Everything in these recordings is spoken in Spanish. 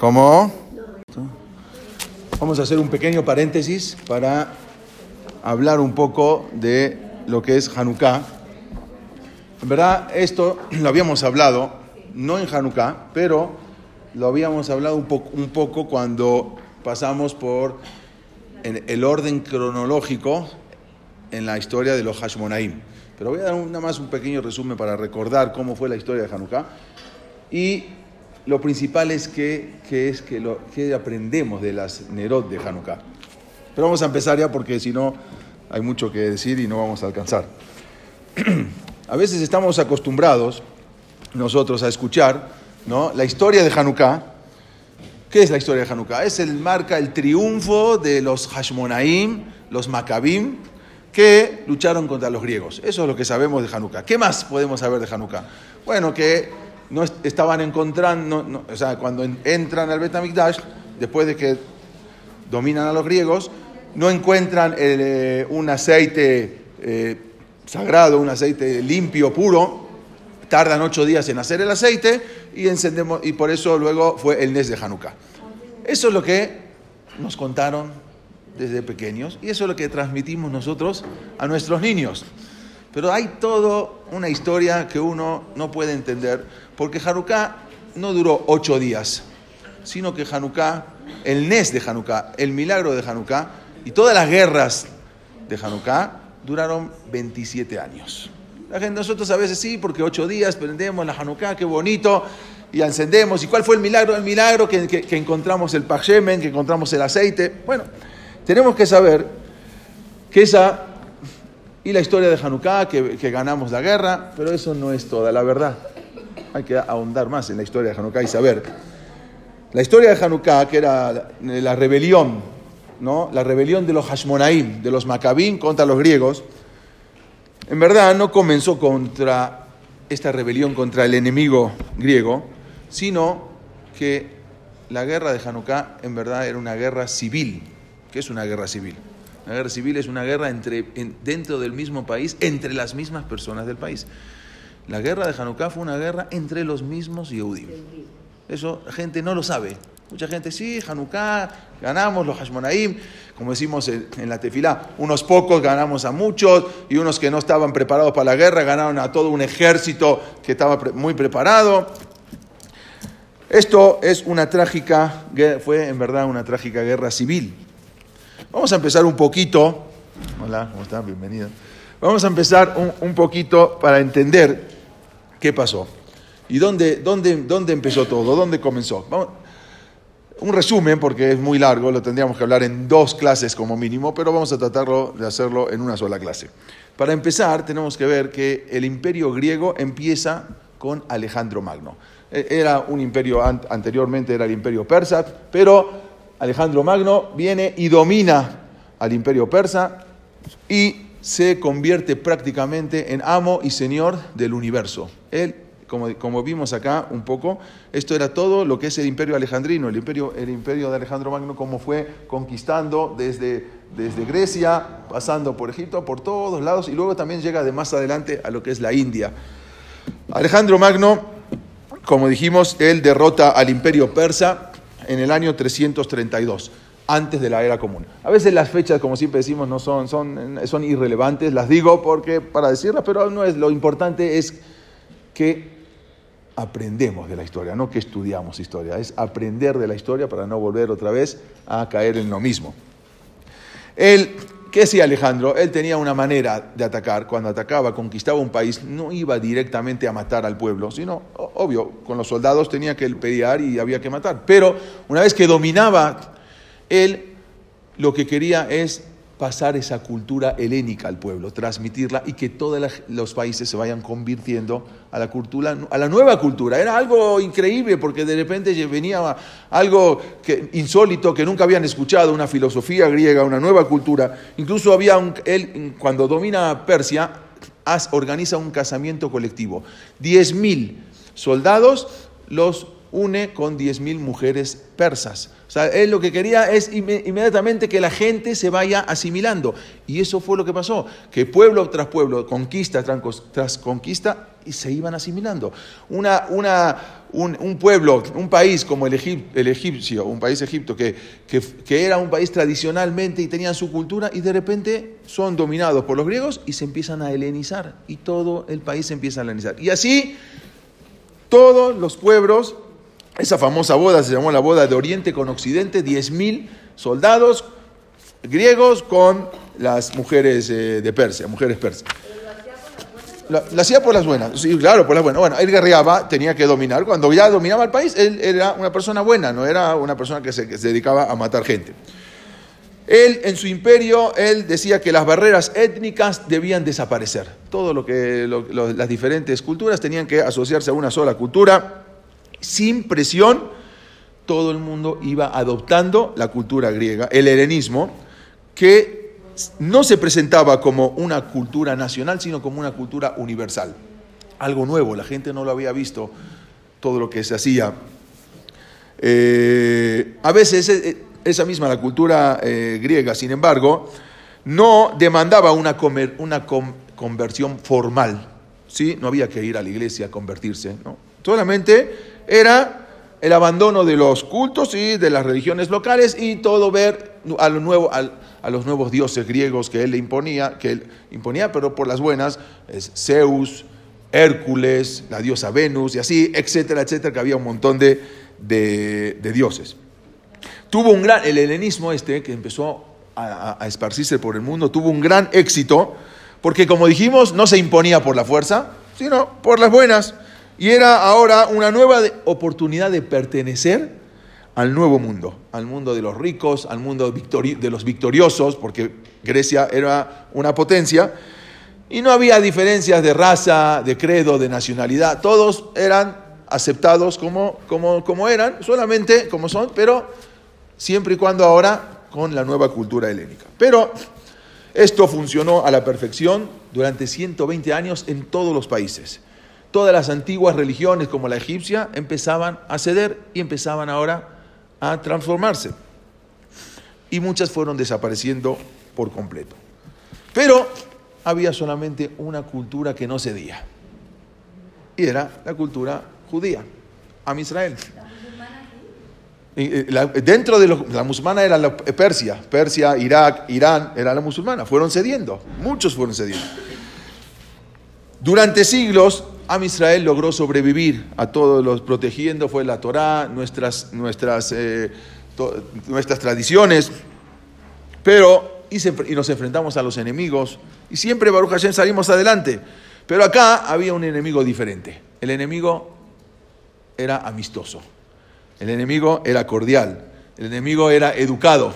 ¿Cómo? Vamos a hacer un pequeño paréntesis para hablar un poco de lo que es Janucá. En verdad, esto lo habíamos hablado, no en Janucá, pero lo habíamos hablado un poco cuando pasamos por el orden cronológico en la historia de los Hashmonaim. Pero voy a dar nada más un pequeño resumen para recordar cómo fue la historia de Janucá. Y lo principal es que aprendemos de las Nerot de Janucá. Pero vamos a empezar ya porque si no hay mucho que decir y no vamos a alcanzar. A veces estamos acostumbrados nosotros a escuchar, ¿no?, la historia de Janucá. ¿Qué es la historia de Janucá? Marca el triunfo de los Hashmonaim, los Maccabim, que lucharon contra los griegos. Eso es lo que sabemos de Janucá. ¿Qué más podemos saber de Janucá? Bueno, que no estaban encontrando, cuando entran al Beit HaMikdash, después de que dominan a los griegos, no encuentran un aceite sagrado, un aceite limpio, puro. Tardan 8 días en hacer el aceite y por eso luego fue el Nes de Janucá. Eso es lo que nos contaron desde pequeños y eso es lo que transmitimos nosotros a nuestros niños. Pero hay toda una historia que uno no puede entender, porque Janucá no duró 8 días, sino que Janucá, el Nes de Janucá, el milagro de Janucá y todas las guerras de Janucá duraron 27 años. La gente, nosotros a veces sí, porque 8 días prendemos la Janucá, qué bonito, y encendemos. ¿Y cuál fue el milagro? El milagro que encontramos el Pach Shemen, que encontramos el aceite. Bueno, tenemos que saber que la historia de Janucá, que ganamos la guerra, pero eso no es toda la verdad. Hay que ahondar más en la historia de Janucá y saber. La historia de Janucá, que era la rebelión, ¿no?, la rebelión de los Hashmonaim, de los Maccabim contra los griegos, en verdad no comenzó contra esta rebelión contra el enemigo griego, sino que la guerra de Janucá en verdad era una guerra civil. ¿Qué es una guerra civil? Una guerra civil es una guerra dentro del mismo país, entre las mismas personas del país. La guerra de Janucá fue una guerra entre los mismos Yehudim. Eso la gente no lo sabe. Mucha gente, sí, Janucá, ganamos los Hashmonaim, como decimos en la tefilá, unos pocos ganamos a muchos, y unos que no estaban preparados para la guerra ganaron a todo un ejército que estaba muy preparado. Esto es fue en verdad una trágica guerra civil. Vamos a empezar un poquito, hola, ¿cómo están? Bienvenidos. Vamos a empezar un poquito para entender qué pasó, y dónde empezó todo, dónde comenzó. Vamos. Un resumen, porque es muy largo, lo tendríamos que hablar en 2 clases como mínimo, pero vamos a tratarlo de hacerlo en una sola clase. Para empezar, tenemos que ver que el imperio griego empieza con Alejandro Magno. Era un imperio, anteriormente era el imperio persa, pero Alejandro Magno viene y domina al imperio persa y se convierte prácticamente en amo y señor del universo. Él, como vimos acá un poco, esto era todo lo que es el imperio alejandrino, el imperio de Alejandro Magno, cómo fue conquistando desde Grecia, pasando por Egipto, por todos lados, y luego también llega de más adelante a lo que es la India. Alejandro Magno, como dijimos, él derrota al imperio persa en el año 332, antes de la era común. A veces las fechas, como siempre decimos, no son irrelevantes, las digo porque para decirlas, pero no es lo importante, es que aprendemos de la historia, no que estudiamos historia, es aprender de la historia para no volver otra vez a caer en lo mismo. ¿Qué hacía Alejandro? Él tenía una manera de atacar. Cuando atacaba, conquistaba un país, no iba directamente a matar al pueblo, sino, obvio, con los soldados tenía que pelear y había que matar. Pero una vez que dominaba, él lo que quería es pasar esa cultura helénica al pueblo, transmitirla y que todos los países se vayan convirtiendo a la nueva cultura. Era algo increíble porque de repente venía algo insólito que nunca habían escuchado, una filosofía griega, una nueva cultura. Incluso él, cuando domina Persia, organiza un casamiento colectivo. 10,000 soldados los une con 10.000 mujeres persas. O sea, él lo que quería es inmediatamente que la gente se vaya asimilando. Y eso fue lo que pasó, que pueblo tras pueblo, conquista tras conquista, y se iban asimilando. Un pueblo, un país como el egipcio, un país egipto que era un país tradicionalmente y tenían su cultura, y de repente son dominados por los griegos y se empiezan a helenizar, y todo el país se empieza a helenizar. Y así todos los pueblos, esa famosa boda, se llamó la boda de Oriente con Occidente, 10.000 soldados griegos con las mujeres de Persia, mujeres persas. La hacía por las buenas, sí, claro, por las buenas. Bueno, él guerreaba, tenía que dominar. Cuando ya dominaba el país, él era una persona buena, no era una persona que se dedicaba a matar gente. Él, en su imperio, él decía que las barreras étnicas debían desaparecer. Todo las diferentes culturas tenían que asociarse a una sola cultura. Sin presión, todo el mundo iba adoptando la cultura griega, el helenismo, que no se presentaba como una cultura nacional, sino como una cultura universal. Algo nuevo, la gente no lo había visto, todo lo que se hacía. A veces esa misma, la cultura griega, sin embargo, no demandaba una conversión formal, ¿sí? No había que ir a la iglesia a convertirse, ¿no? Solamente era el abandono de los cultos y de las religiones locales, y todo ver a los nuevos dioses griegos que él imponía, pero por las buenas, es Zeus, Hércules, la diosa Venus, y así, etcétera, etcétera, que había un montón de dioses. El helenismo que empezó a esparcirse por el mundo, tuvo un gran éxito, porque como dijimos, no se imponía por la fuerza, sino por las buenas. Y era ahora una nueva oportunidad de pertenecer al nuevo mundo, al mundo de los ricos, al mundo de los victoriosos, porque Grecia era una potencia, y no había diferencias de raza, de credo, de nacionalidad. Todos eran aceptados como eran, solamente como son, pero siempre y cuando ahora con la nueva cultura helénica. Pero esto funcionó a la perfección durante 120 años en todos los países. Todas las antiguas religiones, como la egipcia, empezaban a ceder y empezaban ahora a transformarse. Y muchas fueron desapareciendo por completo. Pero había solamente una cultura que no cedía. Y era la cultura judía, Am Israel. Dentro de la musulmana era la Persia, Irak, Irán, era la musulmana. Fueron cediendo, muchos fueron cediendo. Durante siglos, Am Israel logró sobrevivir a todos los protegiendo, fue la Torah, nuestras tradiciones, pero y nos enfrentamos a los enemigos, y siempre Baruch Hashem salimos adelante. Pero acá había un enemigo diferente. El enemigo era amistoso, el enemigo era cordial, el enemigo era educado.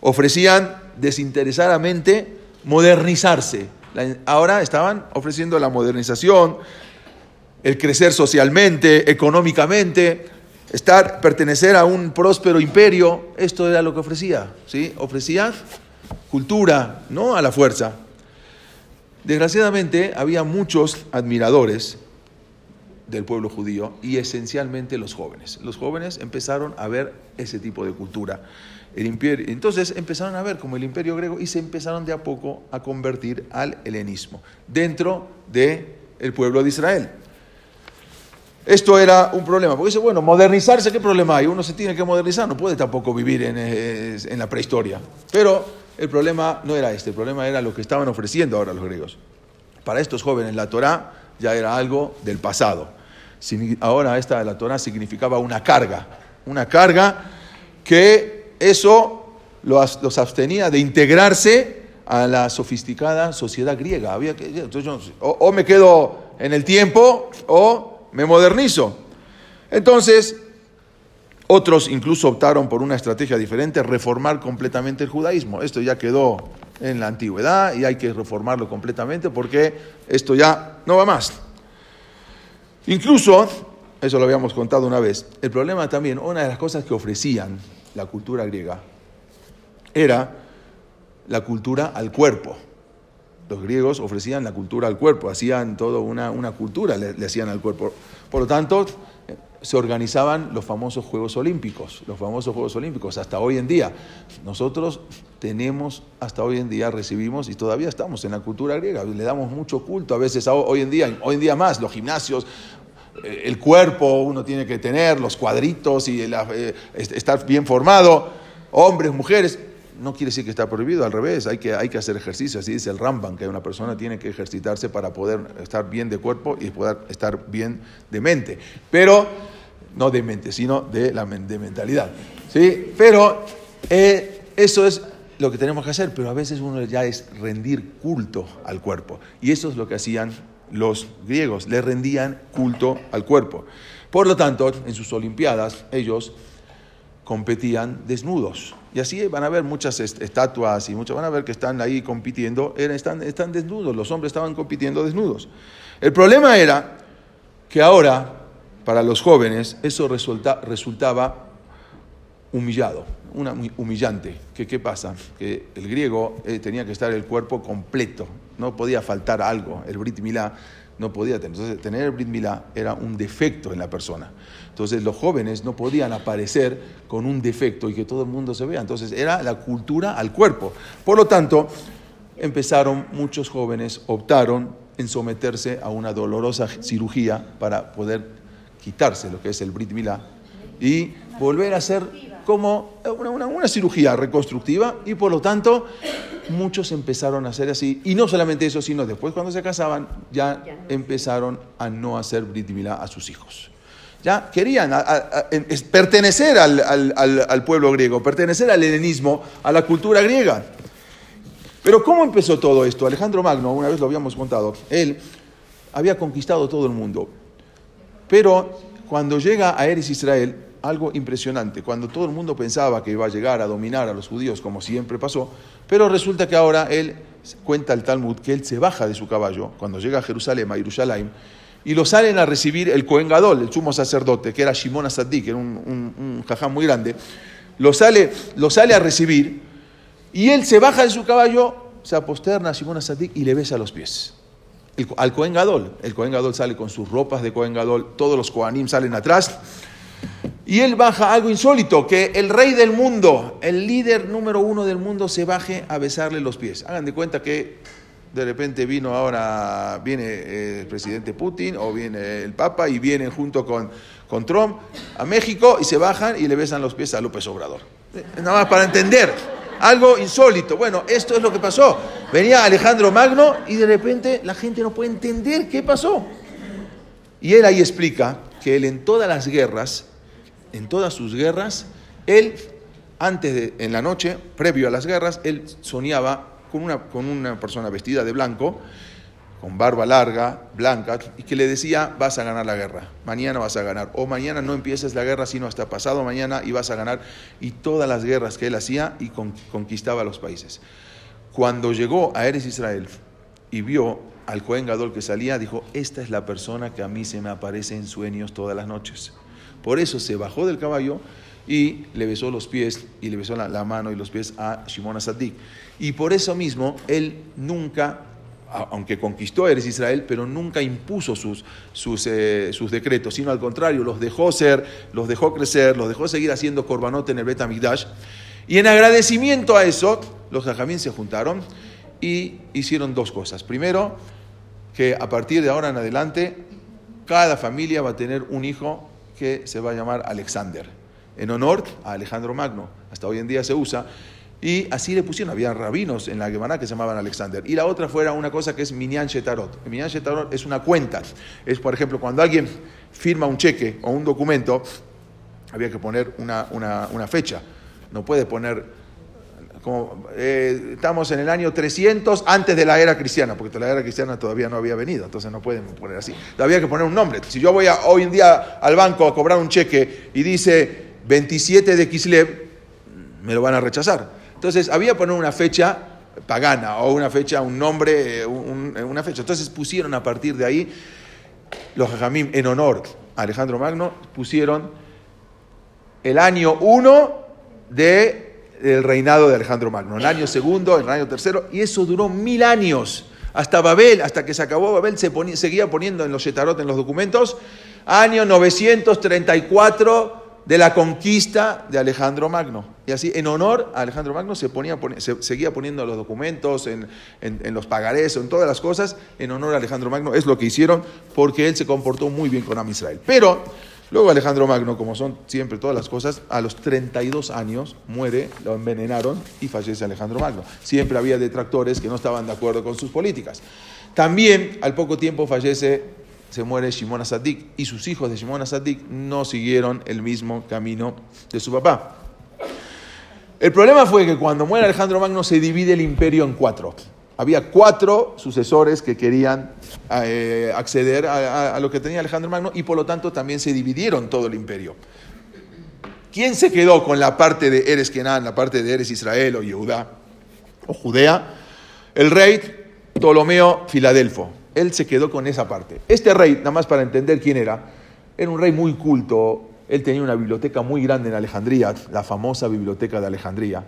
Ofrecían desinteresadamente modernizarse. Ahora estaban ofreciendo la modernización, el crecer socialmente, económicamente, pertenecer a un próspero imperio. Esto era lo que ofrecía, ¿sí? Ofrecía cultura, no a la fuerza. Desgraciadamente, había muchos admiradores del pueblo judío, y esencialmente los jóvenes. Los jóvenes empezaron a ver ese tipo de cultura. Entonces empezaron a ver como el imperio griego, y se empezaron de a poco a convertir al helenismo dentro del pueblo de Israel. Esto era un problema, porque dice, bueno, modernizarse, ¿qué problema hay? Uno se tiene que modernizar, no puede tampoco vivir en la prehistoria. Pero el problema no era el problema era lo que estaban ofreciendo ahora los griegos. Para estos jóvenes la Torá ya era algo del pasado. Ahora la Torá significaba una carga que eso los abstenía de integrarse a la sofisticada sociedad griega. O me quedo en el tiempo o me modernizo. Entonces, otros incluso optaron por una estrategia diferente, reformar completamente el judaísmo. Esto ya quedó en la antigüedad y hay que reformarlo completamente porque esto ya no va más. Incluso, eso lo habíamos contado una vez, el problema también, una de las cosas que ofrecían la cultura griega era la cultura al cuerpo. Los griegos ofrecían la cultura al cuerpo, hacían toda una cultura, le hacían al cuerpo. Por lo tanto, se organizaban los famosos Juegos Olímpicos, hasta hoy en día. Nosotros tenemos, hasta hoy en día recibimos, y todavía estamos en la cultura griega, le damos mucho culto a veces, hoy en día más, los gimnasios, el cuerpo, uno tiene que tener los cuadritos y estar bien formado, hombres, mujeres. No quiere decir que está prohibido, al revés, hay que hacer ejercicio. Así dice el Ramban, que una persona tiene que ejercitarse para poder estar bien de cuerpo y poder estar bien de mente. Pero, no de mente, sino de mentalidad. ¿Sí? Pero eso es lo que tenemos que hacer, pero a veces uno ya es rendir culto al cuerpo. Y eso es lo que hacían los griegos, le rendían culto al cuerpo. Por lo tanto, en sus olimpiadas, ellos competían desnudos. Y así van a ver muchas estatuas y muchas, van a ver que están ahí compitiendo, están desnudos, los hombres estaban compitiendo desnudos. El problema era que ahora, para los jóvenes, eso resultaba humillado, humillante. ¿Qué pasa? Que el griego tenía que estar el cuerpo completo, no podía faltar algo, el Brit Milá no podía tener. Entonces, tener el Brit Milá era un defecto en la persona. Entonces, los jóvenes no podían aparecer con un defecto y que todo el mundo se vea. Entonces, era la cultura al cuerpo. Por lo tanto, muchos jóvenes optaron en someterse a una dolorosa cirugía para poder quitarse lo que es el Brit Milá y volver a ser como una cirugía reconstructiva, y por lo tanto muchos empezaron a hacer así, y no solamente eso, sino después cuando se casaban ya empezaron a no hacer Brit Milá a sus hijos. Ya querían pertenecer al pueblo griego, pertenecer al helenismo, a la cultura griega. Pero ¿cómo empezó todo esto? Alejandro Magno, una vez lo habíamos contado, él había conquistado todo el mundo, pero cuando llega a Eretz Israel, algo impresionante, cuando todo el mundo pensaba que iba a llegar a dominar a los judíos, como siempre pasó, pero resulta que ahora él, cuenta el Talmud, que él se baja de su caballo cuando llega a Jerusalén, a Yerushalayim, y lo salen a recibir el Kohen Gadol, el sumo sacerdote, que era Shimon HaTzadik, que era un jajam muy grande, lo sale a recibir, y él se baja de su caballo, se aposterna a Shimon HaTzadik y le besa los pies. Al Kohen Gadol, el Kohen Gadol sale con sus ropas de Kohen Gadol, todos los Kohanim salen atrás, y él baja, algo insólito, que el rey del mundo, el líder número uno del mundo, se baje a besarle los pies. Hagan de cuenta que de repente viene el presidente Putin o viene el Papa y vienen junto con Trump a México y se bajan y le besan los pies a López Obrador. Nada más para entender, algo insólito. Bueno, esto es lo que pasó. Venía Alejandro Magno y de repente la gente no puede entender qué pasó. Y él ahí explica que él en todas sus guerras, él en la noche, previo a las guerras, él soñaba con una persona vestida de blanco, con barba larga, blanca, y que le decía, vas a ganar la guerra, mañana vas a ganar, o mañana no empieces la guerra, sino hasta pasado mañana y vas a ganar. Y todas las guerras que él hacía y conquistaba los países. Cuando llegó a Eretz Israel y vio al Kohen Gadol que salía, dijo, esta es la persona que a mí se me aparece en sueños todas las noches. Por eso se bajó del caballo y le besó los pies, y le besó la mano y los pies a Shimon HaTzadik. Y por eso mismo, él nunca, aunque conquistó Eretz Israel, pero nunca impuso sus decretos, sino al contrario, los dejó ser, los dejó crecer, los dejó seguir haciendo korbanot en el Beit HaMikdash. Y en agradecimiento a eso, los jajamín se juntaron y hicieron dos cosas. Primero, que a partir de ahora en adelante, cada familia va a tener un hijo que se va a llamar Alexander, en honor a Alejandro Magno. Hasta hoy en día se usa. Y así le pusieron, había rabinos en la Guemaná que se llamaban Alexander. Y la otra fuera una cosa que es Minyan Shetarot. Minyan Shetarot es una cuenta. Es, por ejemplo, cuando alguien firma un cheque o un documento, había que poner una fecha. No puede poner, como estamos en el año 300 antes de la era cristiana, porque la era cristiana todavía no había venido, entonces no pueden poner así. Había que poner un nombre. Si yo voy hoy en día al banco a cobrar un cheque y dice 27 de Kislev, me lo van a rechazar. Entonces había que poner una fecha pagana o una fecha, un nombre, una fecha. Entonces pusieron a partir de ahí, los jajamim, en honor a Alejandro Magno, pusieron el año 1 del reinado de Alejandro Magno, el año 2, el año 3, y eso duró 1000 años. Hasta Babel, hasta que se acabó Babel, seguía poniendo en los shetarot, en los documentos, año 934 de la conquista de Alejandro Magno. Y así, en honor a Alejandro Magno, se seguía poniendo los documentos, en los pagarés, en todas las cosas, en honor a Alejandro Magno. Es lo que hicieron, porque él se comportó muy bien con Am Israel. Pero luego Alejandro Magno, como son siempre todas las cosas, a los 32 años muere, lo envenenaron y fallece Alejandro Magno. Siempre había detractores que no estaban de acuerdo con sus políticas. También, al poco tiempo se muere Shimon HaTzadik, y sus hijos de Shimon HaTzadik no siguieron el mismo camino de su papá. El problema fue que cuando muere Alejandro Magno se divide el imperio en 4. Había 4 sucesores que querían acceder a lo que tenía Alejandro Magno, y por lo tanto también se dividieron todo el imperio. ¿Quién se quedó con la parte de Eres Kenán, la parte de Eres Israel o Yehudá o Judea? El rey Ptolomeo Filadelfo. Él se quedó con esa parte. Este rey, nada más para entender quién era un rey muy culto. Él tenía una biblioteca muy grande en Alejandría, la famosa Biblioteca de Alejandría.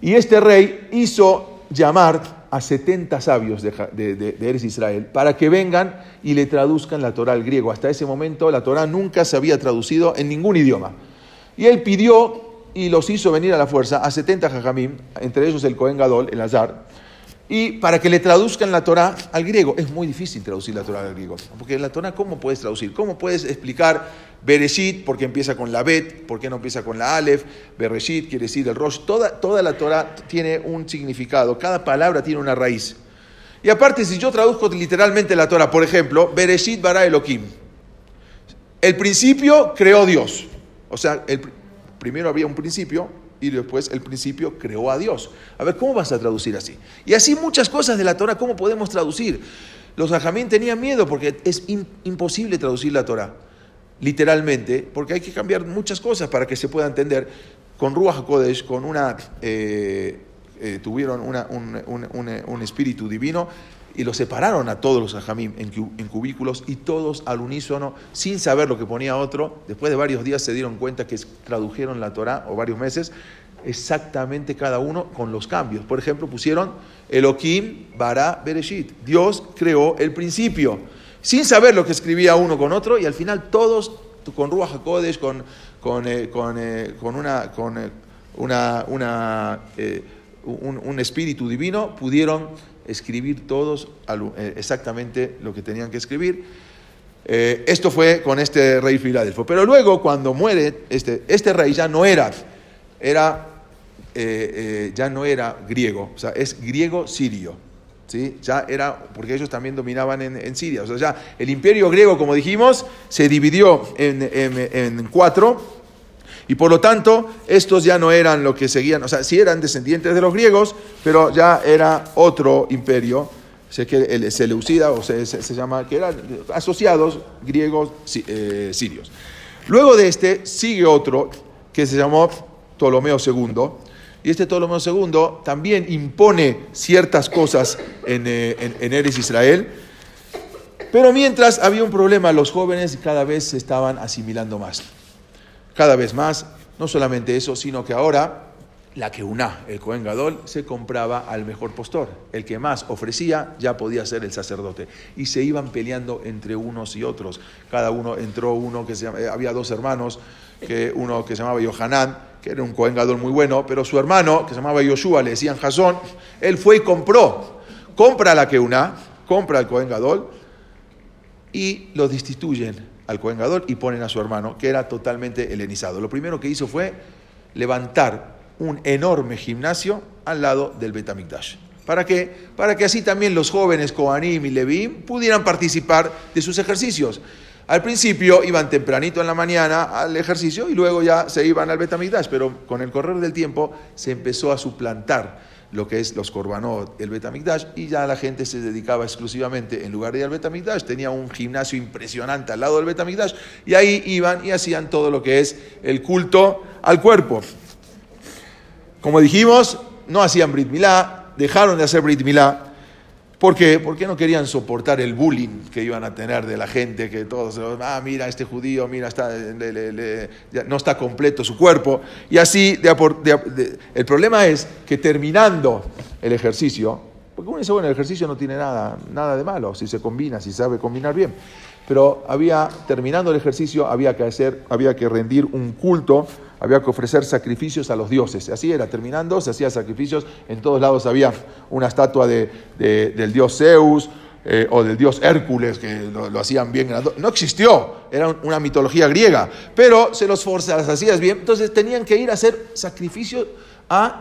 Y este rey hizo llamar a 70 sabios de Eres Israel para que vengan y le traduzcan la Torah al griego. Hasta ese momento la Torah nunca se había traducido en ningún idioma. Y él pidió y los hizo venir a la fuerza a 70 jajamim, entre ellos el Kohen Gadol, el Azar, y para que le traduzcan la Torah al griego. Es muy difícil traducir la Torah al griego, porque en la Torah, ¿cómo puedes traducir? ¿Cómo puedes explicar Bereshit? ¿Por qué empieza con la Bet? ¿Por qué no empieza con la Aleph? Bereshit quiere decir el Rosh. Toda la Torah tiene un significado, cada palabra tiene una raíz. Y aparte, si yo traduzco literalmente la Torah, por ejemplo, Bereshit bara Elohim, el principio creó Dios. O sea, primero había un principio, y después el principio creó a Dios. A ver, ¿cómo vas a traducir así? Y así muchas cosas de la Torah, ¿cómo podemos traducir? Los jajamín tenían miedo porque es imposible traducir la Torah literalmente, porque hay que cambiar muchas cosas para que se pueda entender. Con Ruach HaKodesh, con tuvieron un espíritu divino y los separaron a todos los jajamín en cubículos, y todos al unísono, sin saber lo que ponía otro. Después de varios días se dieron cuenta que tradujeron la Torah, o varios meses, exactamente cada uno con los cambios. Por ejemplo, pusieron Elohim bara Bereshit, Dios creó el principio, sin saber lo que escribía uno con otro, y al final todos con Ruach HaKodesh, con un espíritu divino, pudieron escribir todos exactamente lo que tenían que escribir. Esto fue con este rey Filadelfo. Pero luego, cuando muere, este rey ya no era griego, o sea, es griego-sirio, ¿sí? Ya era, porque ellos también dominaban en Siria. O sea, ya el imperio griego, como dijimos, se dividió en 4. Y por lo tanto, estos ya no eran lo que seguían, o sea, sí eran descendientes de los griegos, pero ya era otro imperio, sé que el Seleucida, o se llama, que eran asociados griegos sirios. Luego de este sigue otro que se llamó Ptolomeo II, y este Ptolomeo II también impone ciertas cosas en Eres Israel. Pero mientras había un problema, los jóvenes cada vez se estaban asimilando más. Cada vez más, no solamente eso, sino que ahora la queuná, el Kohen Gadol, se compraba al mejor postor. El que más ofrecía ya podía ser el sacerdote. Y se iban peleando entre unos y otros. Cada uno entró, había dos hermanos, uno que se llamaba Yohanan, que era un Kohen Gadol muy bueno, pero su hermano, que se llamaba Yoshua, le decían Jasón, él fue y compra la queuná, compra al Kohen Gadol, y los destituyen al Kohen Gadol y ponen a su hermano, que era totalmente helenizado. Lo primero que hizo fue levantar un enorme gimnasio al lado del Beit HaMikdash. ¿Para qué? Para que así también los jóvenes Kohanim y Leviim pudieran participar de sus ejercicios. Al principio iban tempranito en la mañana al ejercicio y luego ya se iban al Beit HaMikdash, pero con el correr del tiempo se empezó a suplantar lo que es los korbanot, el Beit HaMikdash, y ya la gente se dedicaba exclusivamente, en lugar de ir al Beit HaMikdash, tenía un gimnasio impresionante al lado del Beit HaMikdash, y ahí iban y hacían todo lo que es el culto al cuerpo. Como dijimos, no hacían Brit Milá, dejaron de hacer Brit Milá. ¿Por qué? Porque no querían soportar el bullying que iban a tener de la gente, que todos, mira este judío, mira, no está completo su cuerpo. Y así, el problema es que terminando el ejercicio, porque uno dice, bueno, el ejercicio no tiene nada de malo, si se combina, si sabe combinar bien. pero había, terminando el ejercicio, había que rendir un culto, había que ofrecer sacrificios a los dioses. Así era, terminando, se hacía sacrificios, en todos lados había una estatua del dios Zeus, o del dios Hércules, que lo hacían bien. No existió, era una mitología griega, pero se los forzaba, las hacías bien, entonces tenían que ir a hacer sacrificios,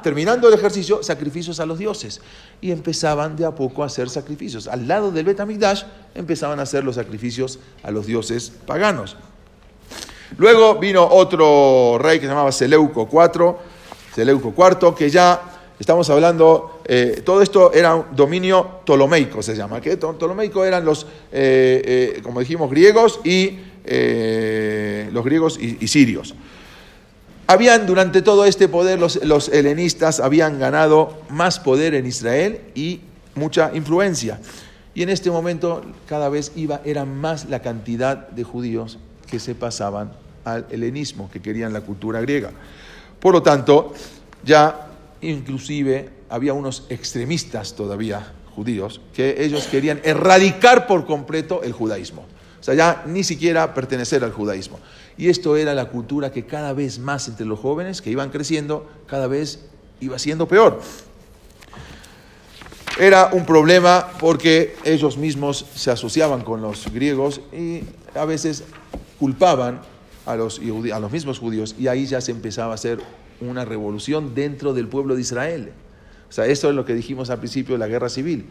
terminando el ejercicio, sacrificios a los dioses. Y empezaban de a poco a hacer sacrificios. Al lado del Beit HaMikdash empezaban a hacer los sacrificios a los dioses paganos. Luego vino otro rey que se llamaba Seleuco IV, que ya estamos hablando, todo esto era un dominio ptolomeico, se llama. Que ptolomeico eran los, como dijimos, griegos y sirios. Habían, durante todo este poder, los helenistas habían ganado más poder en Israel y mucha influencia. Y en este momento cada vez era más la cantidad de judíos que se pasaban al helenismo, que querían la cultura griega. Por lo tanto, ya inclusive había unos extremistas todavía judíos que ellos querían erradicar por completo el judaísmo. O sea, ya ni siquiera pertenecer al judaísmo. Y esto era la cultura que cada vez más entre los jóvenes que iban creciendo, cada vez iba siendo peor. Era un problema porque ellos mismos se asociaban con los griegos y a veces culpaban a los mismos judíos, y ahí ya se empezaba a hacer una revolución dentro del pueblo de Israel. O sea, eso es lo que dijimos al principio de la guerra civil.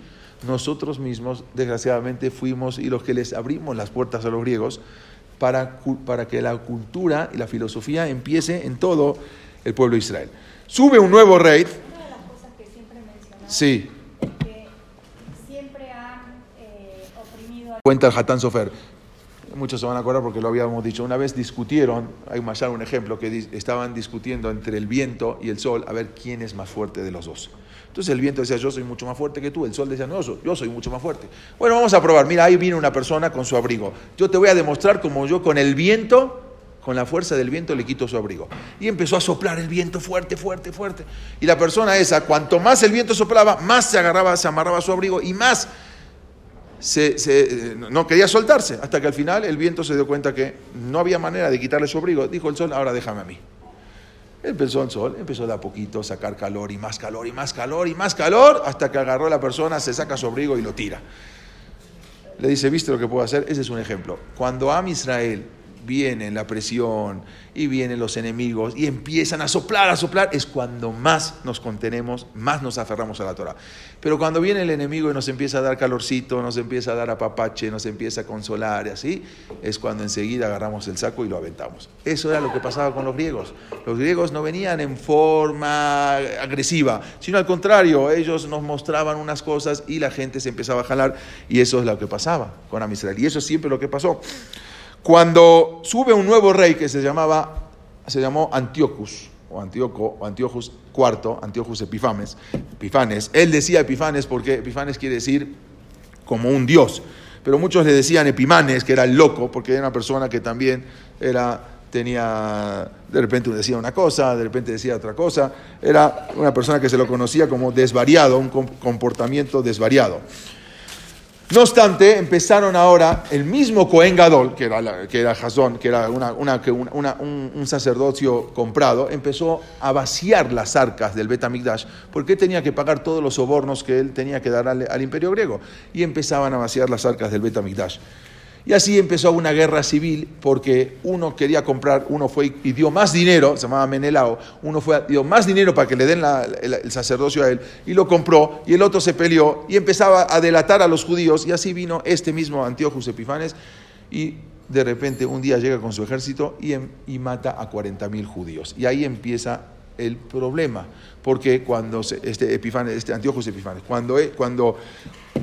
Nosotros mismos, desgraciadamente, fuimos y los que les abrimos las puertas a los griegos para que la cultura y la filosofía empiece en todo el pueblo de Israel. Sube un nuevo rey. Una de las cosas que siempre mencionamos, sí, es que siempre han oprimido a... Cuenta el Hatán Sofer. Muchos se van a acordar porque lo habíamos dicho. Una vez discutieron, hay más allá un ejemplo, que estaban discutiendo entre el viento y el sol a ver quién es más fuerte de los dos. Entonces el viento decía, yo soy mucho más fuerte que tú. El sol decía, no, yo soy mucho más fuerte. Bueno, vamos a probar. Mira, ahí viene una persona con su abrigo. Yo te voy a demostrar cómo yo con el viento, con la fuerza del viento, le quito su abrigo. Y empezó a soplar el viento fuerte, fuerte, fuerte. Y la persona esa, cuanto más el viento soplaba, más se agarraba, se amarraba su abrigo y más... no quería soltarse, hasta que al final el viento se dio cuenta que no había manera de quitarle su abrigo. Dijo el sol, ahora déjame a mí. Empezó el sol, empezó de a poquito a sacar calor y más calor y más calor y más calor, hasta que agarró a la persona, se saca su abrigo y lo tira. Le dice, ¿viste lo que puedo hacer? Ese es un ejemplo. Cuando Am Israel viene la presión y vienen los enemigos y empiezan a soplar, es cuando más nos contenemos, más nos aferramos a la Torah. Pero cuando viene el enemigo y nos empieza a dar calorcito, nos empieza a dar apapache, nos empieza a consolar y así, es cuando enseguida agarramos el saco y lo aventamos. Eso era lo que pasaba con los griegos. Los griegos no venían en forma agresiva, sino al contrario, ellos nos mostraban unas cosas y la gente se empezaba a jalar, y eso es lo que pasaba con Am Israel, y eso es siempre lo que pasó. Cuando sube un nuevo rey que se llamó Antiochus IV, Antiochus Epifanes. Él decía Epifanes porque Epifanes quiere decir como un dios, pero muchos le decían Epimanes, que era el loco, porque era una persona que también tenía, de repente decía una cosa, de repente decía otra cosa. Era una persona que se lo conocía como desvariado, un comportamiento desvariado. No obstante, empezaron ahora el mismo Kohen Gadol, que era Jasón, que era un sacerdocio comprado, empezó a vaciar las arcas del Beit HaMikdash, porque tenía que pagar todos los sobornos que él tenía que dar al Imperio Griego, y empezaban a vaciar las arcas del Beit HaMikdash. Y así empezó una guerra civil, porque uno quería comprar, uno fue y dio más dinero, se llamaba Menelao, dio más dinero para que le den el sacerdocio a él, y lo compró, y el otro se peleó, y empezaba a delatar a los judíos, y así vino este mismo Antiochus Epifanes, y de repente un día llega con su ejército y mata a 40.000 judíos. Y ahí empieza el problema, porque cuando Antiochus Epifanes,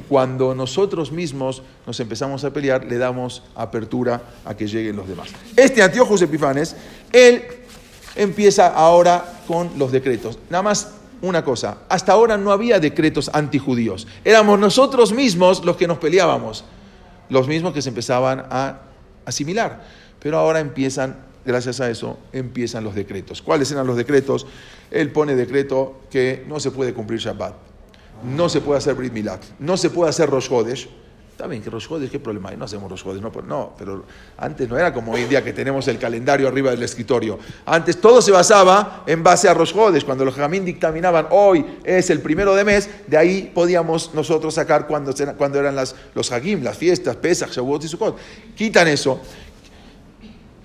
cuando nosotros mismos nos empezamos a pelear, le damos apertura a que lleguen los demás. Este Antiochus Epifanes, él empieza ahora con los decretos. Nada más una cosa, hasta ahora no había decretos antijudíos. Éramos nosotros mismos los que nos peleábamos, los mismos que se empezaban a asimilar. Pero ahora gracias a eso empiezan los decretos. ¿Cuáles eran los decretos? Él pone decreto que no se puede cumplir Shabbat, no se puede hacer Brit Milá, no se puede hacer Rosh Hodesh. Está bien, que Rosh Chodesh, ¿qué problema hay? No hacemos Rosh Chodesh, no, pero antes no era como hoy en día que tenemos el calendario arriba del escritorio. Antes todo se basaba en base a Rosh Chodesh. Cuando los jamín dictaminaban, hoy es el primero de mes, de ahí podíamos nosotros sacar cuando eran los hagim, las fiestas, Pesach, Shavuot y Sukkot. Quitan eso.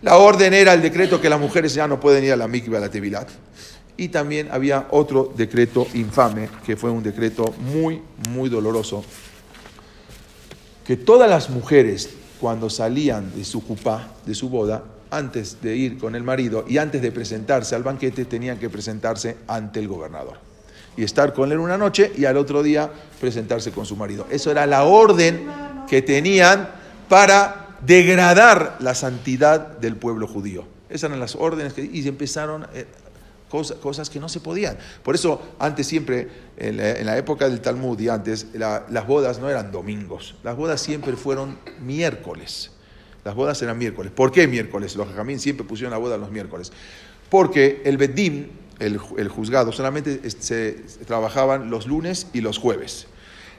La orden era el decreto que las mujeres ya no pueden ir a la mikve, a la tevilat. Y también había otro decreto infame, que fue un decreto muy, muy doloroso, que todas las mujeres, cuando salían de su jupá, de su boda, antes de ir con el marido y antes de presentarse al banquete, tenían que presentarse ante el gobernador y estar con él una noche y al otro día presentarse con su marido. Eso era la orden que tenían para degradar la santidad del pueblo judío. Esas eran las órdenes y empezaron cosas que no se podían. Por eso antes siempre, en la época del Talmud y antes, las bodas no eran domingos. Las bodas siempre fueron miércoles. Las bodas eran miércoles. ¿Por qué miércoles? Los jajamín siempre pusieron la boda los miércoles. Porque el bedín, el juzgado, solamente se trabajaban los lunes y los jueves.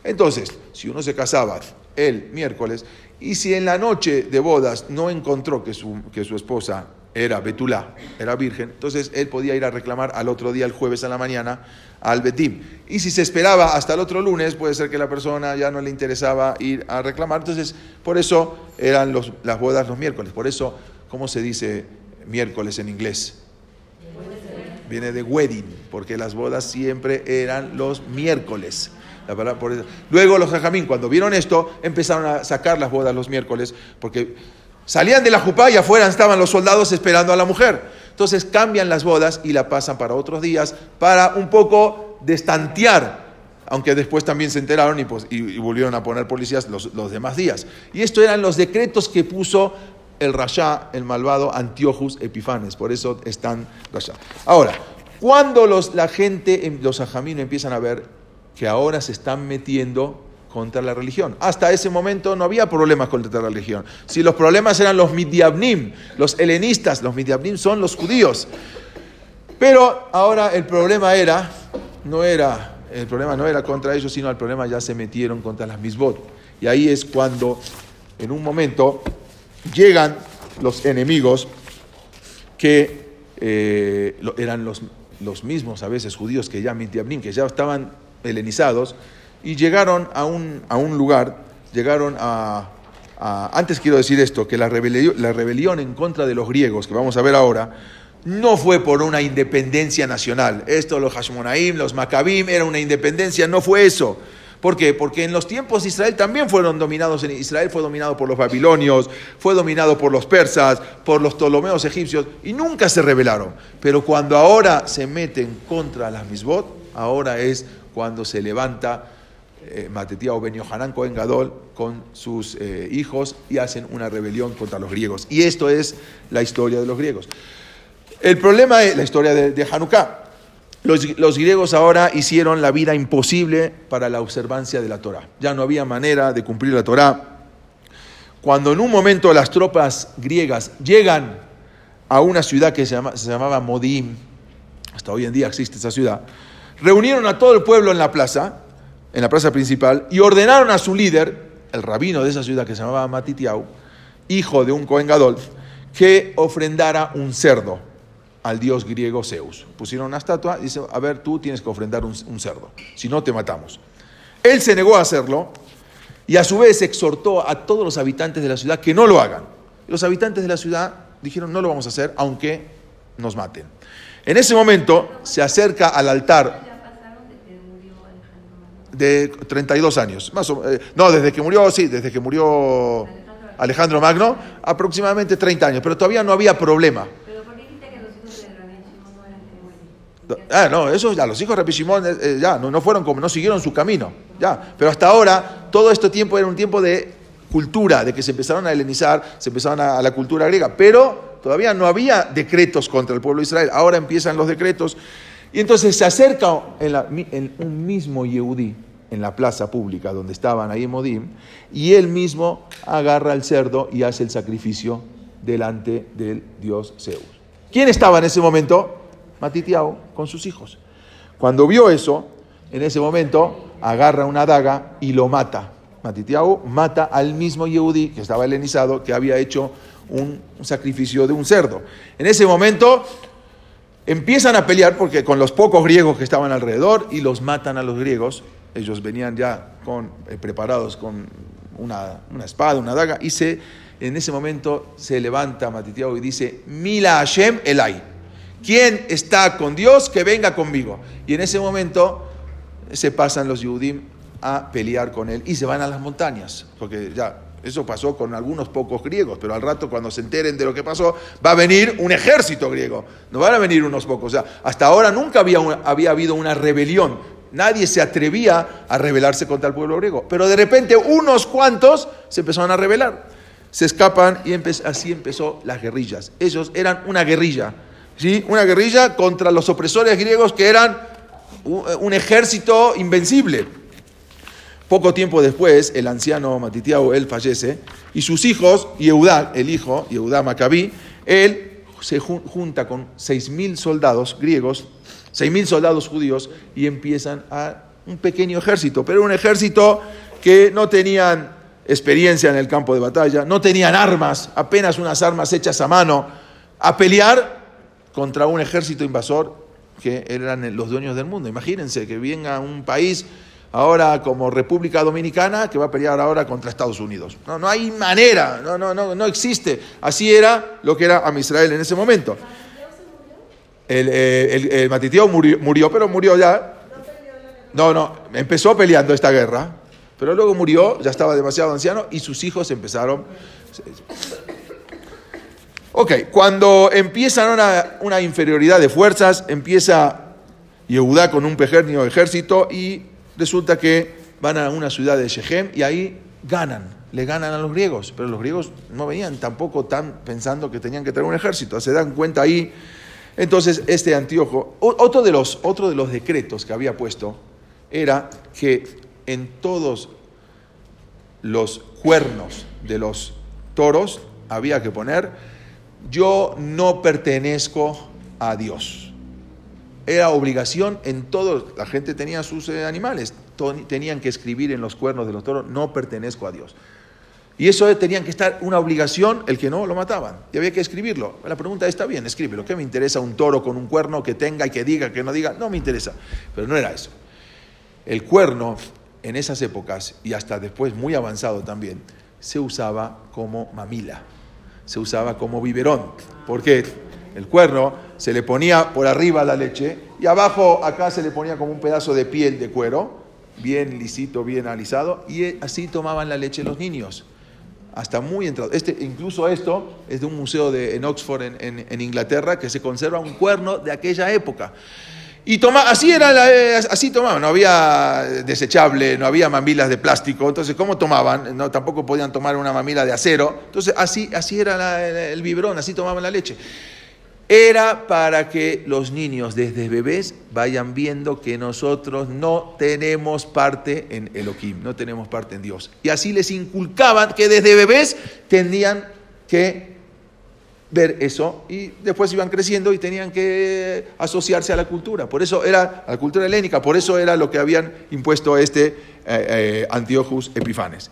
Entonces, si uno se casaba el miércoles, y si en la noche de bodas no encontró que su esposa era Betulá, era virgen, entonces él podía ir a reclamar al otro día, el jueves a la mañana, al Betim. Y si se esperaba hasta el otro lunes, puede ser que la persona ya no le interesaba ir a reclamar. Entonces, por eso eran las bodas los miércoles. Por eso, ¿cómo se dice miércoles en inglés? Viene de wedding, porque las bodas siempre eran los miércoles. Luego los jajamín, cuando vieron esto, empezaron a sacar las bodas los miércoles, porque salían de la jupá y afuera estaban los soldados esperando a la mujer. Entonces cambian las bodas y la pasan para otros días, para un poco destantear, aunque después también se enteraron y volvieron a poner policías los demás días. Y esto eran los decretos que puso el Rashá, el malvado Antiochus Epifanes. Por eso están Rashá. Ahora, cuando la gente, los ajamín empiezan a ver que ahora se están metiendo contra la religión. Hasta ese momento no había problemas contra la religión. Si los problemas eran los midyavnim, los helenistas, los midyavnim son los judíos. Pero ahora el problema no era contra ellos, sino el problema ya se metieron contra las misbot. Y ahí es cuando, en un momento, llegan los enemigos que eran los mismos, a veces judíos que ya midyavnim, que ya estaban helenizados. Y llegaron a un lugar, antes quiero decir esto, que la rebelión en contra de los griegos, que vamos a ver ahora, no fue por una independencia nacional. Esto, los Hashmonaim, los Maccabim, era una independencia, no fue eso. ¿Por qué? Porque en los tiempos de Israel también fueron dominados. Israel fue dominado por los babilonios, fue dominado por los persas, por los ptolomeos egipcios, y nunca se rebelaron. Pero cuando ahora se meten contra las misbot, ahora es cuando se levanta Matityahu ben Yohanan Kohen Gadol con sus hijos y hacen una rebelión contra los griegos. Y esto es la historia de los griegos. El problema es la historia de Janucá. Los griegos ahora hicieron la vida imposible para la observancia de la Torah. Ya no había manera de cumplir la Torah. Cuando en un momento las tropas griegas llegan a una ciudad que se llamaba Modi'im, hasta hoy en día existe esa ciudad, reunieron a todo el pueblo en la plaza principal, y ordenaron a su líder, el rabino de esa ciudad que se llamaba Matityahu, hijo de un Kohen Gadol, que ofrendara un cerdo al dios griego Zeus. Pusieron una estatua y dice, a ver, tú tienes que ofrendar un cerdo, si no te matamos. Él se negó a hacerlo y a su vez exhortó a todos los habitantes de la ciudad que no lo hagan. Los habitantes de la ciudad dijeron, no lo vamos a hacer, aunque nos maten. En ese momento se acerca al altar de 32 años, más o menos, no, desde que murió Alejandro Magno, aproximadamente 30 años, pero todavía no había problema. ¿Pero por qué dijiste que los hijos de Rabbi Shimon no eran temuelos? No, eso ya, los hijos de Rabbi Shimon no siguieron su camino, ya, pero hasta ahora, todo este tiempo era un tiempo de cultura, de que se empezaron a helenizar, se empezaron a la cultura griega, pero todavía no había decretos contra el pueblo de Israel, ahora empiezan los decretos. Y entonces se acerca en un mismo yehudí, en la plaza pública donde estaban ahí en Modi'im, y él mismo agarra el cerdo y hace el sacrificio delante del dios Zeus. ¿Quién estaba en ese momento? Matityahu, con sus hijos. Cuando vio eso, en ese momento agarra una daga y lo mata Matityahu mata al mismo Yehudí que estaba helenizado, que había hecho un sacrificio de un cerdo. En ese momento empiezan a pelear porque con los pocos griegos que estaban alrededor, y los matan a los griegos. Ellos venían ya preparados con una espada, una daga, y en ese momento se levanta Matityahu y dice: Mila Hashem Elai, ¿quién está con Dios que venga conmigo? Y en ese momento se pasan los Yehudim a pelear con él y se van a las montañas, porque ya eso pasó con algunos pocos griegos, pero al rato, cuando se enteren de lo que pasó, va a venir un ejército griego, no van a venir unos pocos. O sea, hasta ahora nunca había habido una rebelión, nadie se atrevía a rebelarse contra el pueblo griego, pero de repente unos cuantos se empezaron a rebelar, se escapan y así empezó las guerrillas. Ellos eran una guerrilla, ¿sí? Una guerrilla contra los opresores griegos, que eran un ejército invencible. Poco tiempo después, el anciano Matityahu, él fallece, y sus hijos, Yehudá, el hijo, Yehudá Maccabí, él se junta con 6.000 soldados griegos, 6.000 soldados judíos, y empiezan a un pequeño ejército, pero un ejército que no tenían experiencia en el campo de batalla, no tenían armas, apenas unas armas hechas a mano, a pelear contra un ejército invasor que eran los dueños del mundo. Imagínense que venga un país ahora como República Dominicana, que va a pelear ahora contra Estados Unidos. No hay manera, no existe. Así era lo que era Am Israel en ese momento. El Matityahu murió, pero murió ya. No, empezó peleando esta guerra, pero luego murió, ya estaba demasiado anciano, y sus hijos empezaron. Ok, cuando empiezan una inferioridad de fuerzas, empieza Yehudá con un pequeño ejército, y resulta que van a una ciudad de Shechem y ahí le ganan a los griegos. Pero los griegos no venían tampoco tan pensando que tenían que tener un ejército, se dan cuenta ahí. Entonces este Antioco, otro de los decretos que había puesto, era que en todos los cuernos de los toros había que poner: yo no pertenezco a Dios. Era obligación en todo, la gente tenía sus animales, tenían que escribir en los cuernos de los toros: no pertenezco a Dios. Y eso tenían que estar, una obligación, el que no lo mataban, y había que escribirlo. La pregunta está bien, escríbelo, ¿qué me interesa un toro con un cuerno que tenga y que diga, que no diga? No me interesa, pero no era eso. El cuerno en esas épocas, y hasta después muy avanzado también, se usaba como mamila, se usaba como biberón, porque el cuerno se le ponía por arriba la leche y abajo acá se le ponía como un pedazo de piel de cuero, bien lisito, bien alisado, y así tomaban la leche los niños, hasta muy entrado. Incluso esto es de un museo en Oxford, en Inglaterra, que se conserva un cuerno de aquella época. Y así tomaban, no había desechable, no había mamilas de plástico. Entonces, ¿cómo tomaban? No, tampoco podían tomar una mamila de acero. Entonces, así era el biberón, así tomaban la leche. Era para que los niños desde bebés vayan viendo que nosotros no tenemos parte en Elohim, no tenemos parte en Dios. Y así les inculcaban que desde bebés tenían que ver eso, y después iban creciendo y tenían que asociarse a la cultura. Por eso era a la cultura helénica, por eso era lo que habían impuesto Antiochus Epifanes.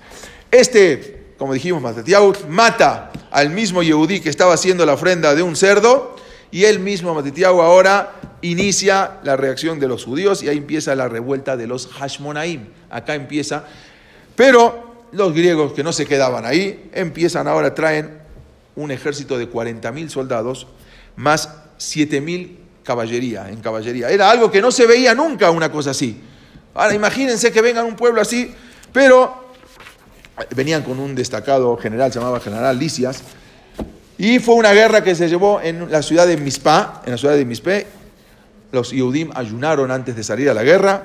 Como dijimos, Matityahu mata al mismo Yehudí que estaba haciendo la ofrenda de un cerdo, y él mismo, Matityahu, ahora inicia la reacción de los judíos, y ahí empieza la revuelta de los Hashmonaim. Acá empieza, pero los griegos, que no se quedaban ahí, empiezan ahora, traen un ejército de 40.000 soldados, más 7.000 caballería. Era algo que no se veía nunca, una cosa así. Ahora imagínense que vengan un pueblo así, pero venían con un destacado general, se llamaba General Lisias, y fue una guerra que se llevó en la ciudad de Mizpá. En la ciudad de Mizpá, los Yehudim ayunaron antes de salir a la guerra,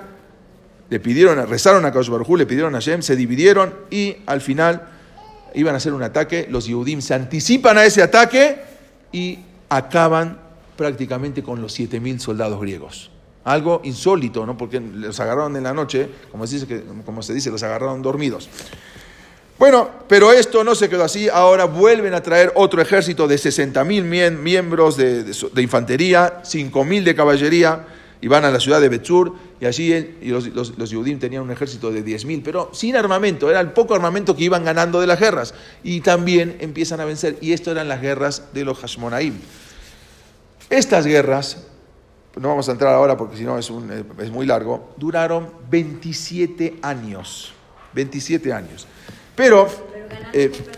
rezaron a Kadosh Baruj Hu, le pidieron a Hashem, se dividieron, y al final iban a hacer un ataque. Los Yehudim se anticipan a ese ataque y acaban prácticamente con los 7.000 soldados griegos. Algo insólito, ¿no? Porque los agarraron en la noche, como se dice, los agarraron dormidos. Bueno, pero esto no se quedó así. Ahora vuelven a traer otro ejército de 60.000 miembros de infantería, 5.000 de caballería, y van a la ciudad de Betzur, Y allí los Yehudim tenían un ejército de 10.000, pero sin armamento, era el poco armamento que iban ganando de las guerras. Y también empiezan a vencer, y esto eran las guerras de los Hashmonaim. Estas guerras, no vamos a entrar ahora porque si no es muy largo, duraron 27 años. 27 años. Pero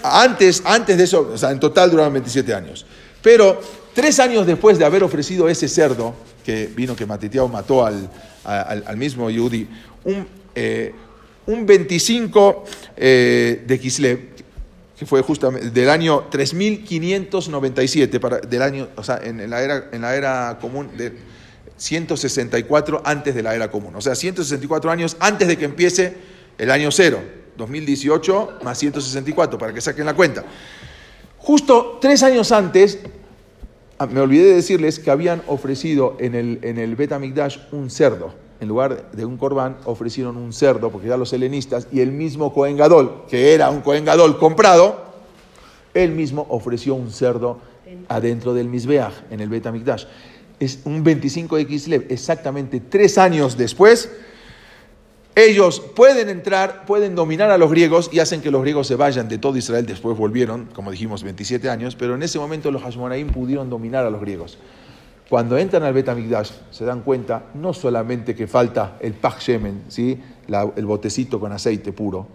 antes de eso, o sea, en total duraron 27 años. Pero 3 años después de haber ofrecido ese cerdo, que vino que Matityahu mató al mismo Yehudi, un 25 de Kislev, que fue justamente del año 3597, en la era común de 164 antes de la era común, o sea, 164 años antes de que empiece el año cero, 2018 más 164, para que saquen la cuenta. Justo 3 años antes, me olvidé de decirles que habían ofrecido en el Beit HaMikdash un cerdo. En lugar de un corbán, ofrecieron un cerdo, porque ya los helenistas, y el mismo Kohen Gadol, que era un Kohen Gadol comprado, él mismo ofreció un cerdo adentro del Misbeach, en el Beit HaMikdash. Es un 25 de Kislev, exactamente 3 años después. Ellos pueden entrar, pueden dominar a los griegos y hacen que los griegos se vayan de todo Israel. Después volvieron, como dijimos, 27 años, pero en ese momento los Hashmonaim pudieron dominar a los griegos. Cuando entran al Beit HaMikdash se dan cuenta no solamente que falta el Pach Shemen, ¿sí? El botecito con aceite puro,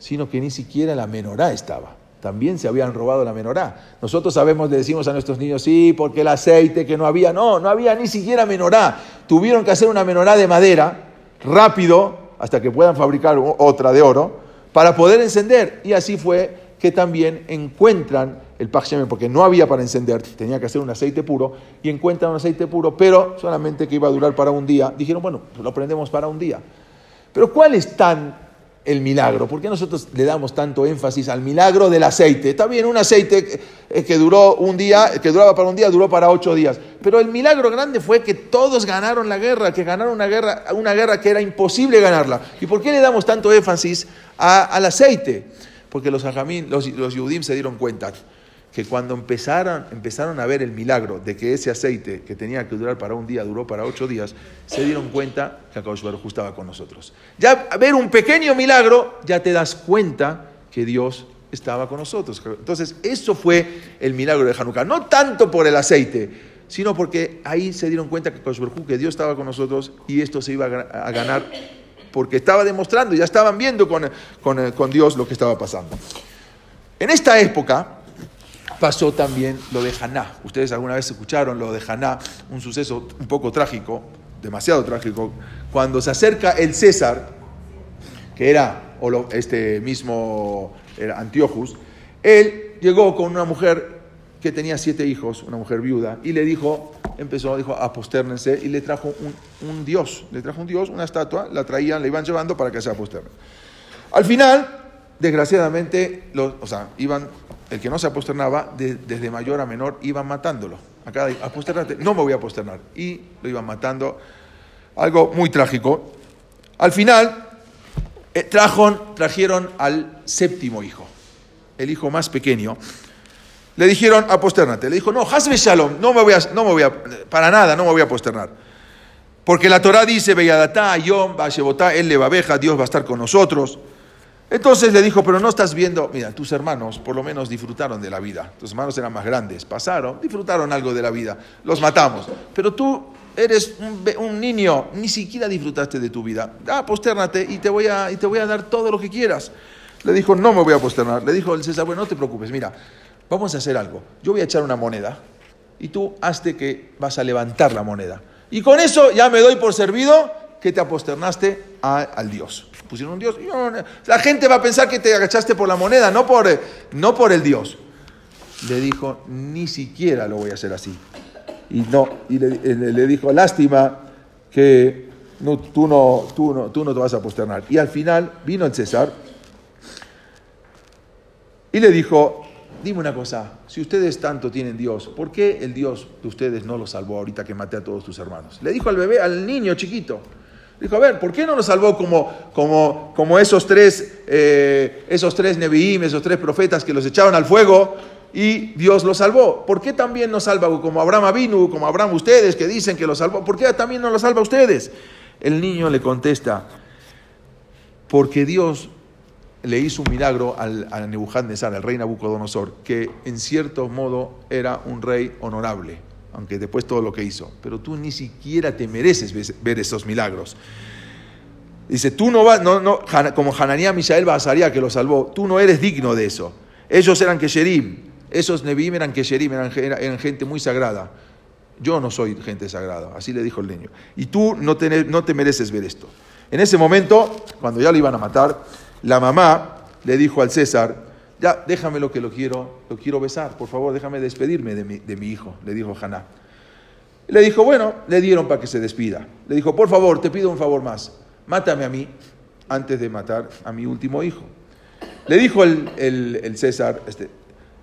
sino que ni siquiera la Menorá estaba. También se habían robado la Menorá. Nosotros sabemos, le decimos a nuestros niños, sí, porque el aceite que no había. No había ni siquiera Menorá. Tuvieron que hacer una Menorá de madera, rápido, hasta que puedan fabricar otra de oro, para poder encender. Y así fue que también encuentran el Pach Shemen, porque no había para encender, tenía que hacer un aceite puro, y encuentran un aceite puro, pero solamente que iba a durar para un día. Dijeron, bueno, lo prendemos para un día. Pero ¿cuál es tan el milagro? ¿Por qué nosotros le damos tanto énfasis al milagro del aceite? Está bien, un aceite que duró un día, que duraba para un día, duró para 8 días. Pero el milagro grande fue que todos ganaron la guerra, que ganaron una guerra que era imposible ganarla. ¿Y por qué le damos tanto énfasis al aceite? Porque los hajamim, los Yehudim se dieron cuenta que cuando empezaron a ver el milagro de que ese aceite que tenía que durar para un día, duró para 8 días, se dieron cuenta que Akadosh Baruj Hu estaba con nosotros. Ya ver un pequeño milagro, ya te das cuenta que Dios estaba con nosotros. Entonces, eso fue el milagro de Janucá. No tanto por el aceite, sino porque ahí se dieron cuenta que Akadosh Baruj Hu, que Dios estaba con nosotros, y esto se iba a ganar, porque estaba demostrando, ya estaban viendo con Dios lo que estaba pasando. En esta época pasó también lo de Haná. Ustedes alguna vez escucharon lo de Haná, un suceso un poco trágico, demasiado trágico, cuando se acerca el César, que era este mismo Antiochus. Él llegó con una mujer que tenía 7 hijos, una mujer viuda, y le dijo, dijo, apostérnense, y le trajo un dios, una estatua, la traían, la iban llevando para que se aposternen. Al final, desgraciadamente, el que no se aposternaba, desde mayor a menor, iban matándolo. Acá dice, aposternate, no me voy a aposternar. Y lo iban matando. Algo muy trágico. Al final, trajeron al 7º hijo, el hijo más pequeño. Le dijeron, aposternate. Le dijo, no, Hasbe Shalom, no me voy a aposternar. Porque la Torah dice, Beyadatá, Ayom, Bashebotá, El Levabeja, Dios va a estar con nosotros. Entonces le dijo, pero no estás viendo, mira, tus hermanos por lo menos disfrutaron de la vida. Tus hermanos eran más grandes, pasaron, disfrutaron algo de la vida, los matamos. Pero tú eres un niño, ni siquiera disfrutaste de tu vida. Apostérnate y te voy a dar todo lo que quieras. Le dijo, no me voy a aposternar. Le dijo el César, bueno, no te preocupes, mira, vamos a hacer algo. Yo voy a echar una moneda y tú hazte que vas a levantar la moneda. Y con eso ya me doy por servido que te aposternaste al Dios. Pusieron un Dios. La gente va a pensar que te agachaste por la moneda, no por el Dios. Le dijo, ni siquiera lo voy a hacer así. Y le dijo, lástima que tú no te vas a aposternar. Y al final vino el César y le dijo, dime una cosa, si ustedes tanto tienen Dios, ¿por qué el Dios de ustedes no lo salvó ahorita que maté a todos tus hermanos? Le dijo al niño chiquito. Dijo, a ver, ¿por qué no nos salvó como esos tres Nevi'im, esos 3 profetas que los echaron al fuego y Dios los salvó? ¿Por qué también nos salva como Abraham Avinu, como Abraham ustedes que dicen que los salvó? ¿Por qué también no los salva ustedes? El niño le contesta, porque Dios le hizo un milagro a Nebuchadnezzar, al rey Nabucodonosor, que en cierto modo era un rey honorable, aunque después todo lo que hizo. Pero tú ni siquiera te mereces ver esos milagros. Dice, tú no vas, no, como Hananías, Misael, Basaría, que lo salvó, tú no eres digno de eso. Ellos eran Kesherim, esos Nebim eran Kesherim, eran gente muy sagrada. Yo no soy gente sagrada, así le dijo el niño. Y tú no te mereces ver esto. En ese momento, cuando ya lo iban a matar, la mamá le dijo al César, ya, déjamelo que lo quiero besar, por favor, déjame despedirme de mi hijo, le dijo Haná. Le dijo, bueno, le dieron para que se despida. Le dijo, por favor, te pido un favor más, mátame a mí antes de matar a mi último hijo. Le dijo el César,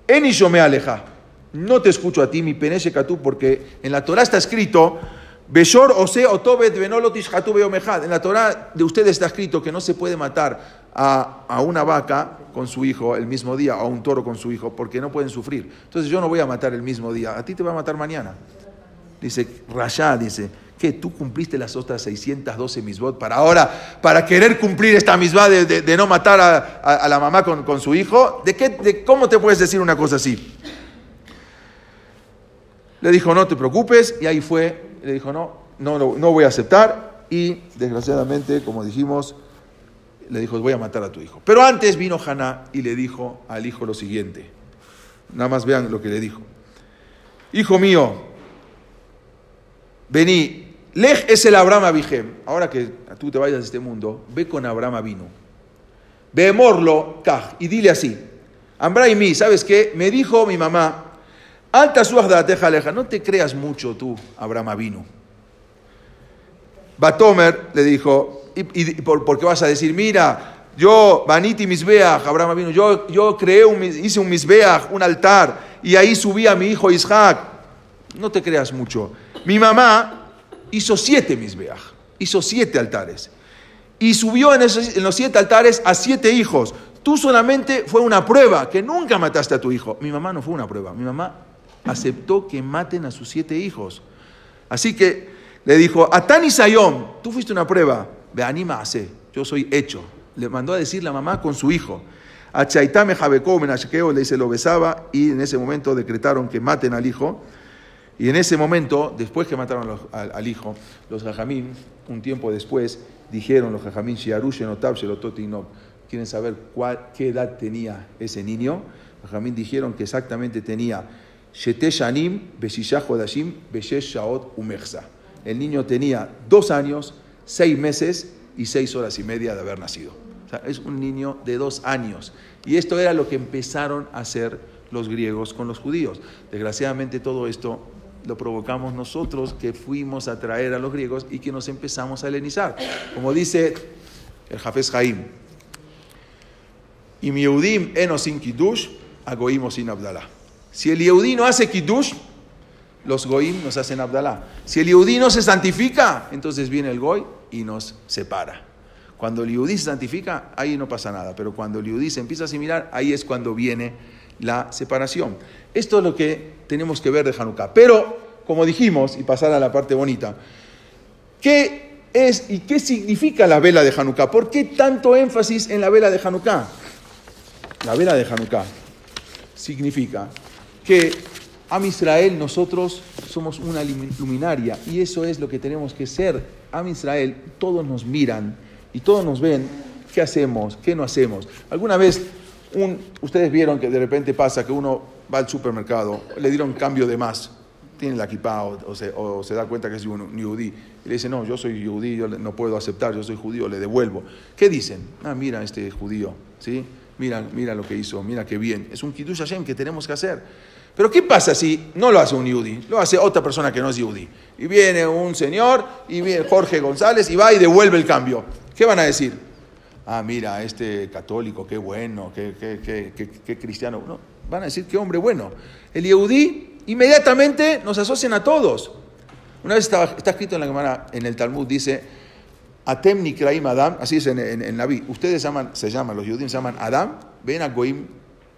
Eni yo me aleja, no te escucho a ti, mi peneche katú, porque en la Torah está escrito, Beshor ose otobet benolotis hatú beomejad. En la Torah de ustedes está escrito que no se puede matar a una vaca con su hijo el mismo día, o a un toro con su hijo, porque no pueden sufrir. Entonces yo no voy a matar el mismo día, a ti te va a matar mañana. Dice, Rayá, dice, ¿qué? ¿Tú cumpliste las otras 612 misbot para ahora, para querer cumplir esta misbá de no matar a la mamá con su hijo? ¿Cómo te puedes decir una cosa así? Le dijo, no te preocupes, y ahí fue, le dijo, no voy a aceptar, y desgraciadamente, como dijimos, le dijo, voy a matar a tu hijo. Pero antes vino Haná y le dijo al hijo lo siguiente, nada más vean lo que le dijo. Hijo mío, vení, lej es el Abraham Abijem, ahora que tú te vayas de este mundo, ve con Abraham Avinu, ve morlo kaj, y dile así, Ambra y mí, ¿sabes qué? Me dijo mi mamá, alta suajda teja leja, no te creas mucho tú, Abraham Avinu. Batomer le dijo, porque vas a decir, mira, yo, Baniti Misbeach, Abraham Avinu, yo creé hice un Misbeach, un altar, y ahí subí a mi hijo Isaac. No te creas mucho. Mi mamá hizo 7 Misbeach, hizo 7 altares, y subió en los 7 altares a 7 hijos. Tú solamente fue una prueba, que nunca mataste a tu hijo. Mi mamá no fue una prueba, mi mamá aceptó que maten a sus 7 hijos. Así que le dijo, Atani Sayom, tú fuiste una prueba. Ve anima hace, yo soy hecho. Le mandó a decir la mamá con su hijo. A Chaitame Jabeco, Menashkeo, le dice, lo besaba, y en ese momento decretaron que maten al hijo. Y en ese momento, después que mataron al hijo, los jajamín, un tiempo después, dijeron los jajamín, Shiarushen Otab Shelototinok, quieren saber qué edad tenía ese niño. Los jajamín dijeron que exactamente tenía el niño tenía 2 años, 6 meses y 6 horas y media de haber nacido. O sea, es un niño de 2 años. Y esto era lo que empezaron a hacer los griegos con los judíos. Desgraciadamente todo esto lo provocamos nosotros, que fuimos a traer a los griegos y que nos empezamos a helenizar. Como dice el Jafes Haim, y mi Yehudim eno sin Kiddush, a Goim sin Abdalá. Si el Yehudí no hace Kiddush, los Goim nos hacen Abdalá. Si el Yehudí no se santifica, entonces viene el Goy y nos separa. Cuando el Yehudí se santifica, ahí no pasa nada. Pero cuando el Yehudí se empieza a asimilar, ahí es cuando viene la separación. Esto es lo que tenemos que ver de Hanukkah. Pero, como dijimos, y pasar a la parte bonita, ¿qué es y qué significa la vela de Hanukkah? ¿Por qué tanto énfasis en la vela de Hanukkah? La vela de Hanukkah significa que Am Israel, nosotros somos una luminaria, y eso es lo que tenemos que ser. Am Israel, todos nos miran y todos nos ven, qué hacemos, qué no hacemos. Alguna vez, ustedes vieron que de repente pasa que uno va al supermercado, le dieron cambio de más, tiene la kippah o se da cuenta que es un yudí, y le dice, no, yo soy yudí, yo no puedo aceptar, yo soy judío, le devuelvo. ¿Qué dicen? Ah, mira este judío, ¿sí? Mira lo que hizo, mira qué bien. Es un Kidush Hashem que tenemos que hacer. Pero ¿qué pasa si no lo hace un yudí? Lo hace otra persona que no es yudí. Y viene un señor, y viene Jorge González, y va y devuelve el cambio. ¿Qué van a decir? Ah, mira, este católico, qué bueno, qué cristiano. No, van a decir, qué hombre bueno. El yudí, inmediatamente nos asocian a todos. Una vez está escrito en la Gemara, en el Talmud, dice, Atem nikraim Adam, así es en Naví. Ustedes se llaman, los yudí se llaman Adam, ven a Goim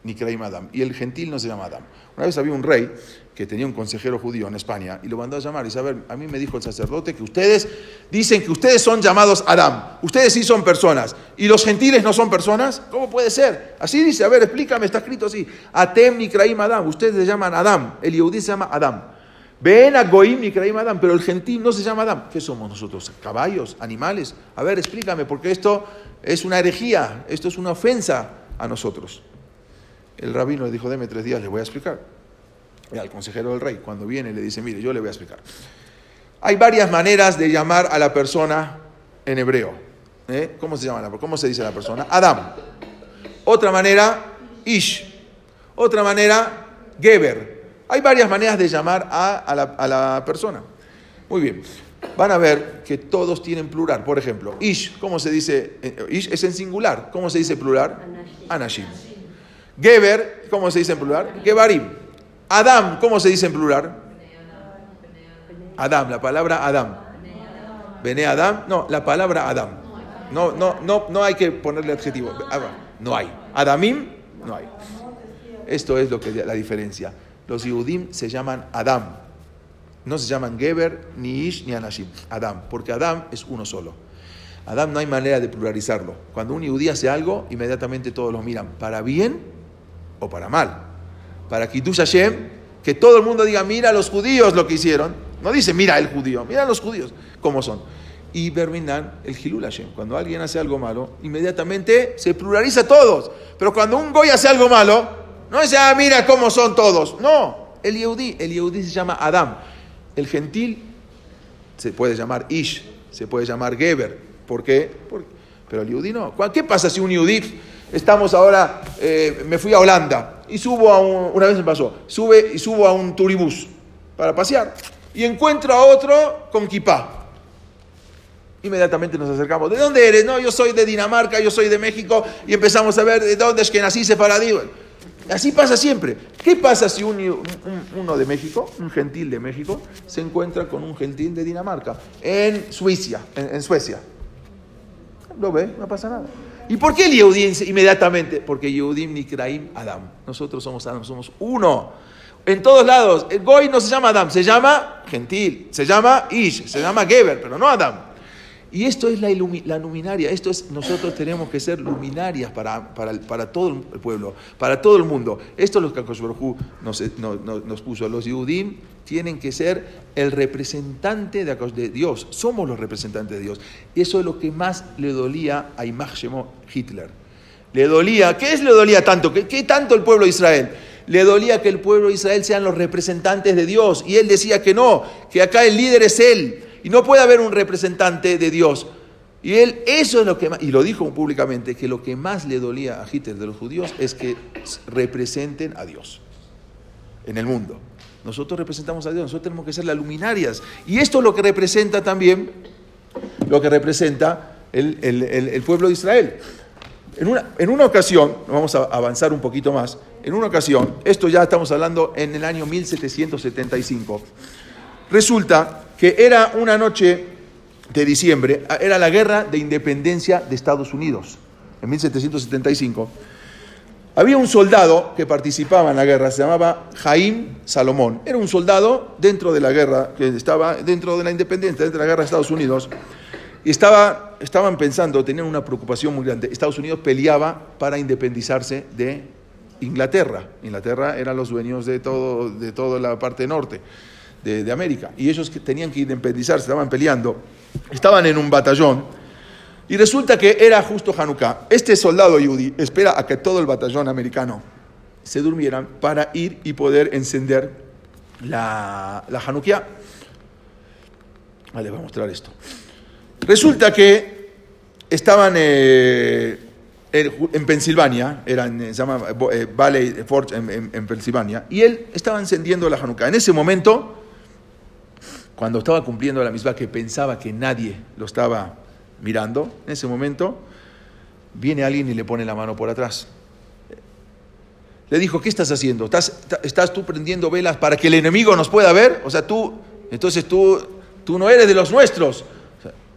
Nikraim Adam, y el gentil no se llama Adam. Una vez había un rey que tenía un consejero judío en España y lo mandó a llamar y dice, a ver, a mí me dijo el sacerdote que ustedes dicen que ustedes son llamados Adam, ustedes sí son personas, y los gentiles no son personas, ¿cómo puede ser? Así dice, a ver, explícame, está escrito así, Atem Nikraim Adam, ustedes se llaman Adam, el Yehudí se llama Adam, Ven a Goim Nikraim Adam, pero el gentil no se llama Adam. ¿Qué somos nosotros? ¿Caballos? ¿Animales? A ver, explícame, porque esto es una herejía, esto es una ofensa a nosotros. El rabino le dijo, deme 3 días, le voy a explicar. Y al consejero del rey, cuando viene, le dice, mire, yo le voy a explicar. Hay varias maneras de llamar a la persona en hebreo. ¿Cómo se llama? ¿Cómo se dice la persona? Adam. Otra manera, Ish. Otra manera, Geber. Hay varias maneras de llamar a la persona. Muy bien. Van a ver que todos tienen plural. Por ejemplo, Ish, ¿cómo se dice? Ish es en singular. ¿Cómo se dice plural? Anashim. Geber, ¿cómo se dice en plural? Gebarim. Adam, ¿cómo se dice en plural? Adam, la palabra Adam. Bene Adam, no, la palabra Adam. No hay que ponerle adjetivo. No hay. Adamim, no hay. Esto es lo que la diferencia. Los Yehudim se llaman Adam. No se llaman Geber, ni Ish, ni Anashim. Adam, porque Adam es uno solo. Adam no hay manera de pluralizarlo. Cuando un Yehudí hace algo, inmediatamente todos lo miran, para bien o para mal. Para Kidush Hashem, que todo el mundo diga, mira los judíos lo que hicieron. No dice, mira el judío, mira los judíos cómo son. Y Berminan, el Hilul Hashem. Cuando alguien hace algo malo, inmediatamente se pluraliza todos. Pero cuando un goy hace algo malo, no dice, ah, mira cómo son todos. No, el Yehudí se llama Adam. El gentil se puede llamar Ish, se puede llamar Geber. ¿Por qué? Pero el Yehudí no. ¿Qué pasa si un Yehudí, estamos ahora, me fui a Holanda y una vez me pasó, subo a un turibús para pasear y encuentro a otro con kipá? Inmediatamente nos acercamos. ¿De dónde eres? No, yo soy de Dinamarca, yo soy de México, y empezamos a ver de dónde es que nací, sefaradí. Así pasa siempre. ¿Qué pasa si uno de México, un gentil de México, se encuentra con un gentil de Dinamarca en Suecia? Lo ve, no pasa nada. ¿Y por qué el Yehudim inmediatamente? Porque Yehudim Nikraim Adam. Nosotros somos Adam, somos uno. En todos lados. El Goy no se llama Adam, se llama gentil, se llama Ish, se llama Geber, pero no Adam. Y esto es la luminaria. Esto es, nosotros tenemos que ser luminarias para todo el pueblo, para todo el mundo. Esto es lo que Akadosh Baruj Hu nos puso. Los Yehudim tienen que ser el representante de Dios. Somos los representantes de Dios. Eso es lo que más le dolía a Imach Shemo Hitler. Le dolía, ¿qué le dolía tanto? ¿Qué tanto el pueblo de Israel? Le dolía que el pueblo de Israel sean los representantes de Dios. Y él decía que no, que acá el líder es él. Y no puede haber un representante de Dios. Y él, eso es lo que más, y lo dijo públicamente, que lo que más le dolía a Hitler de los judíos es que representen a Dios en el mundo. Nosotros representamos a Dios, nosotros tenemos que ser las luminarias. Y esto es lo que representa también, lo que representa el pueblo de Israel. En una ocasión, vamos a avanzar un poquito más, en una ocasión, esto ya estamos hablando en el año 1775, resulta que era una noche de diciembre, era la guerra de independencia de Estados Unidos, en 1775. Había un soldado que participaba en la guerra, se llamaba Haim Salomon. Era un soldado dentro de la guerra, que estaba dentro de la independencia, dentro de la guerra de Estados Unidos. Y estaban pensando, tenían una preocupación muy grande. Estados Unidos peleaba para independizarse de Inglaterra. Inglaterra eran los dueños de toda la parte norte de América, y ellos que tenían que independizarse, estaban peleando, estaban en un batallón, y resulta que era justo Janucá. Este soldado yudí espera a que todo el batallón americano se durmieran para ir y poder encender la Januquía. Vale, voy a mostrar esto. Resulta que estaban en Pensilvania, se llama Valley Forge en Pensilvania, y él estaba encendiendo la Janucá. En ese momento, cuando estaba cumpliendo la Mizpá, que pensaba que nadie lo estaba mirando, en ese momento viene alguien y le pone la mano por atrás. Le dijo, ¿qué estás haciendo? ¿Estás tú prendiendo velas para que el enemigo nos pueda ver? O sea, tú no eres de los nuestros,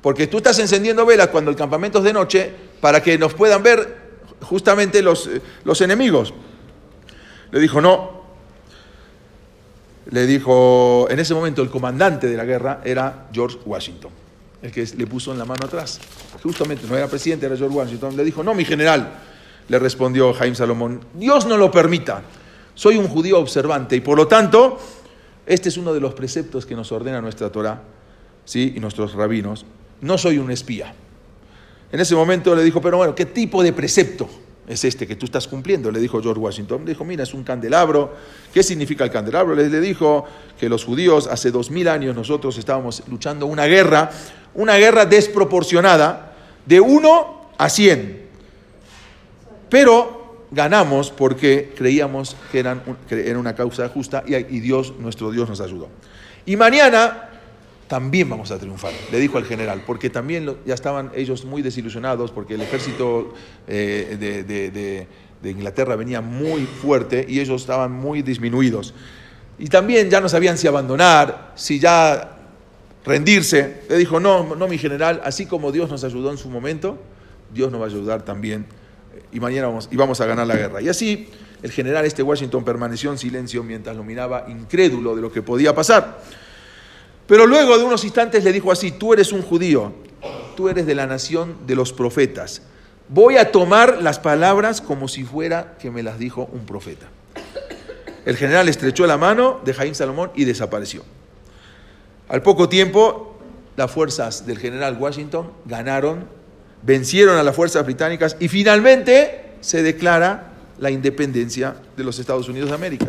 porque tú estás encendiendo velas cuando el campamento es de noche para que nos puedan ver justamente los enemigos. Le dijo no. Le dijo, en ese momento el comandante de la guerra era George Washington, el que le puso en la mano atrás. Justamente no era presidente, era George Washington. Le dijo, no, mi general, le respondió Haim Salomon, Dios no lo permita. Soy un judío observante y por lo tanto, este es uno de los preceptos que nos ordena nuestra Torah, ¿sí? Y nuestros rabinos. No soy un espía. En ese momento le dijo, pero bueno, ¿qué tipo de precepto es este que tú estás cumpliendo? Le dijo George Washington. Le dijo, mira, es un candelabro. ¿Qué significa el candelabro? Le dijo que los judíos hace 2000 años nosotros estábamos luchando una guerra desproporcionada de 1 a 100. Pero ganamos porque creíamos que era una causa justa y Dios, nuestro Dios, nos ayudó. Y mañana también vamos a triunfar, le dijo al general, porque también ya estaban ellos muy desilusionados, porque el ejército de Inglaterra venía muy fuerte y ellos estaban muy disminuidos. Y también ya no sabían si abandonar, si ya rendirse. Le dijo, no, mi general, así como Dios nos ayudó en su momento, Dios nos va a ayudar también y mañana vamos a ganar la guerra. Y así el general Washington permaneció en silencio mientras lo miraba incrédulo de lo que podía pasar. Pero luego de unos instantes le dijo así, tú eres un judío, tú eres de la nación de los profetas. Voy a tomar las palabras como si fuera que me las dijo un profeta. El general estrechó la mano de Haim Salomon y desapareció. Al poco tiempo, las fuerzas del general Washington ganaron, vencieron a las fuerzas británicas y finalmente se declara la independencia de los Estados Unidos de América.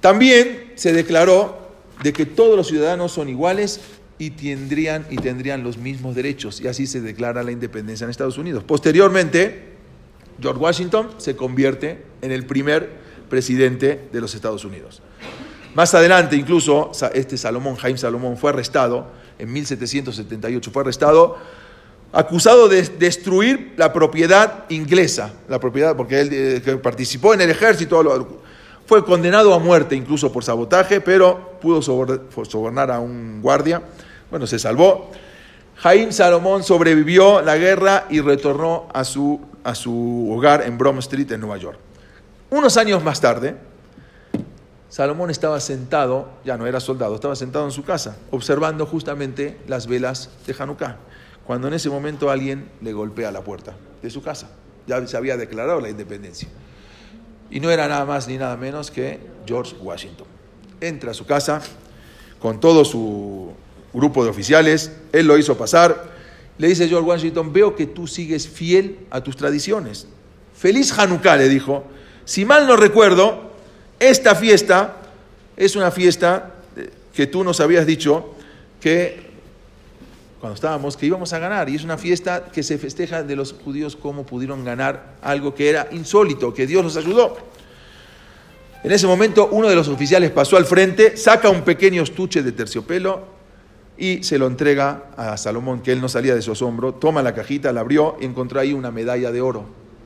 También se declaró de que todos los ciudadanos son iguales y tendrían los mismos derechos. Y así se declara la independencia en Estados Unidos. Posteriormente, George Washington se convierte en el primer presidente de los Estados Unidos. Más adelante, incluso, Haim Salomon fue arrestado, en 1778 fue arrestado, acusado de destruir la propiedad inglesa, porque él participó en el ejército. Fue condenado a muerte incluso por sabotaje, pero pudo sobornar a un guardia. Bueno, se salvó. Haim Salomon sobrevivió la guerra y retornó a su hogar en Brom Street, en Nueva York. Unos años más tarde, Salomón estaba sentado, ya no era soldado, estaba sentado en su casa, observando justamente las velas de Janucá, cuando en ese momento alguien le golpea la puerta de su casa. Ya se había declarado la independencia. Y no era nada más ni nada menos que George Washington. Entra a su casa con todo su grupo de oficiales, él lo hizo pasar, le dice George Washington, veo que tú sigues fiel a tus tradiciones. Feliz Hanukkah, le dijo. Si mal no recuerdo, esta fiesta es una fiesta que tú nos habías dicho que cuando estábamos, que íbamos a ganar, y es una fiesta que se festeja de los judíos cómo pudieron ganar algo que era insólito, que Dios los ayudó. En ese momento uno de los oficiales pasó al frente, saca un pequeño estuche de terciopelo y se lo entrega a Salomón, que él no salía de su asombro, toma la cajita, la abrió y encontró ahí una medalla de oro